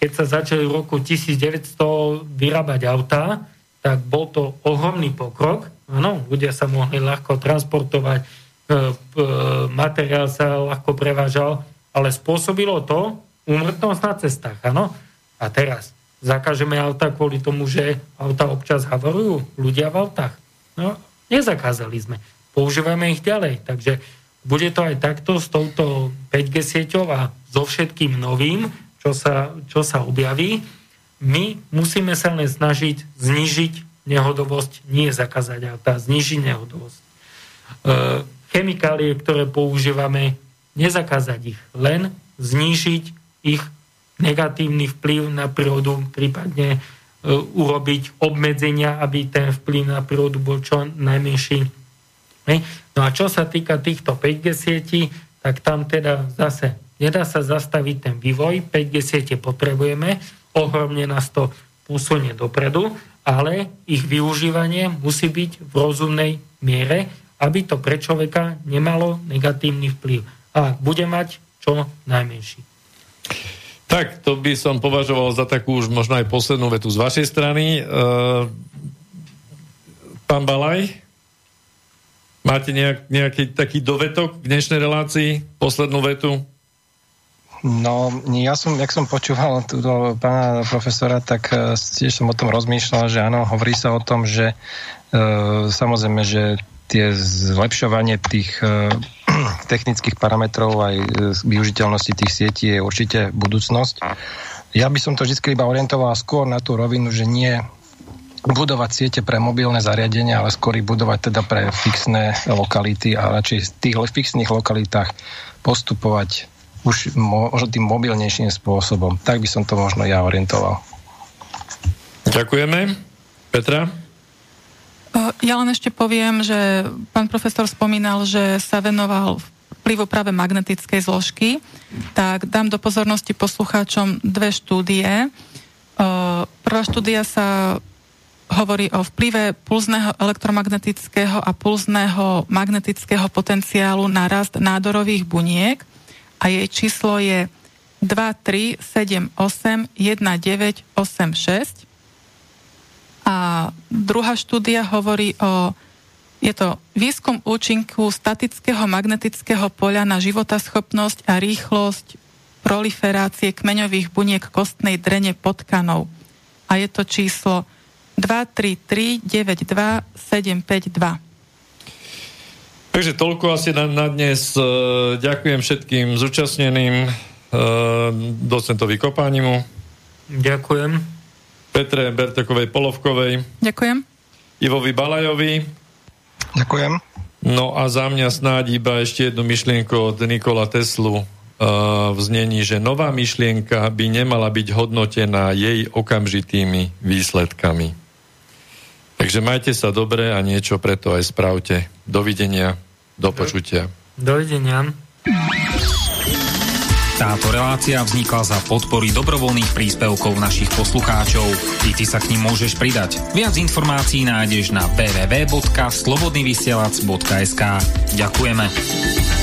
keď sa začali v roku devätnásťsto vyrábať autá, tak bol to ohromný pokrok. Ano? Ľudia sa mohli ľahko transportovať, materiál sa ľahko prevážal, ale spôsobilo to úmrtnosť na cestách, áno? A teraz zakážeme auta kvôli tomu, že auta občas havarujú ľudia v autách. No, nezakázali sme. Používame ich ďalej, takže bude to aj takto s touto päť G sieťou a so všetkým novým, čo sa, čo sa objaví. My musíme sa len snažiť znižiť nehodovosť, nie zakázať auta, znižiť nehodovosť. E- chemikálie, ktoré používame, nezakázať ich, len znížiť ich negatívny vplyv na prírodu, prípadne urobiť obmedzenia, aby ten vplyv na prírodu bol čo najmenší. No a čo sa týka týchto päť gé sietí, tak tam teda zase nedá sa zastaviť ten vývoj, päť gé siete potrebujeme, ohromne nás to posunie dopredu, ale ich využívanie musí byť v rozumnej miere, aby to pre človeka nemalo negatívny vplyv. A bude mať čo najmenší. Tak, to by som považoval za takú už možno aj poslednú vetu z vašej strany. E, pán Balaj, máte nejak, nejaký taký dovetok v dnešnej relácii? Poslednú vetu? No, ja som, jak som počúval túto pána profesora, tak tiež som o tom rozmýšľal, že áno, hovorí sa o tom, že e, samozrejme, že tie zlepšovanie tých e, technických parametrov aj využiteľnosti tých sietí je určite budúcnosť. Ja by som to vždy iba orientoval skôr na tú rovinu, že nie budovať siete pre mobilné zariadenia, ale skôr budovať teda pre fixné lokality a radšej v tých fixných lokalitách postupovať už možno tým mobilnejším spôsobom. Tak by som to možno ja orientoval. Ďakujeme. Petra? Ja len ešte poviem, že pán profesor spomínal, že sa venoval vplyvu práve magnetickej zložky, tak dám do pozornosti poslucháčom dve štúdie. Prvá štúdia sa hovorí o vplyve pulzného elektromagnetického a pulzného magnetického potenciálu na rast nádorových buniek a jej číslo je dva tri sedem osem jeden deväť osem šesť. A druhá štúdia hovorí o, je to výskum účinku statického magnetického poľa na životaschopnosť a rýchlosť proliferácie kmeňových buniek kostnej drene potkanov. A je to číslo dva tri tri deväť dva sedem päť dva. Takže toľko asi na, na dnes. Ďakujem všetkým zúčastneným, docentovi Kopánimu. Ďakujem. Petre Bertovej Polovkovej. Ďakujem. Ivovi Balajovi. Ďakujem. No a za mňa snáď iba ešte jednu myšlienku od Nikola Teslu uh, v znení, že nová myšlienka by nemala byť hodnotená jej okamžitými výsledkami. Takže majte sa dobre a niečo preto aj spravte. Dovidenia, do počutia. Dovidenia. Táto relácia vznikla za podpory dobrovoľných príspevkov našich poslucháčov. I ty sa k nim môžeš pridať. Viac informácií nájdeš na w w w bodka slobodnyvysielac bodka es ka. Ďakujeme.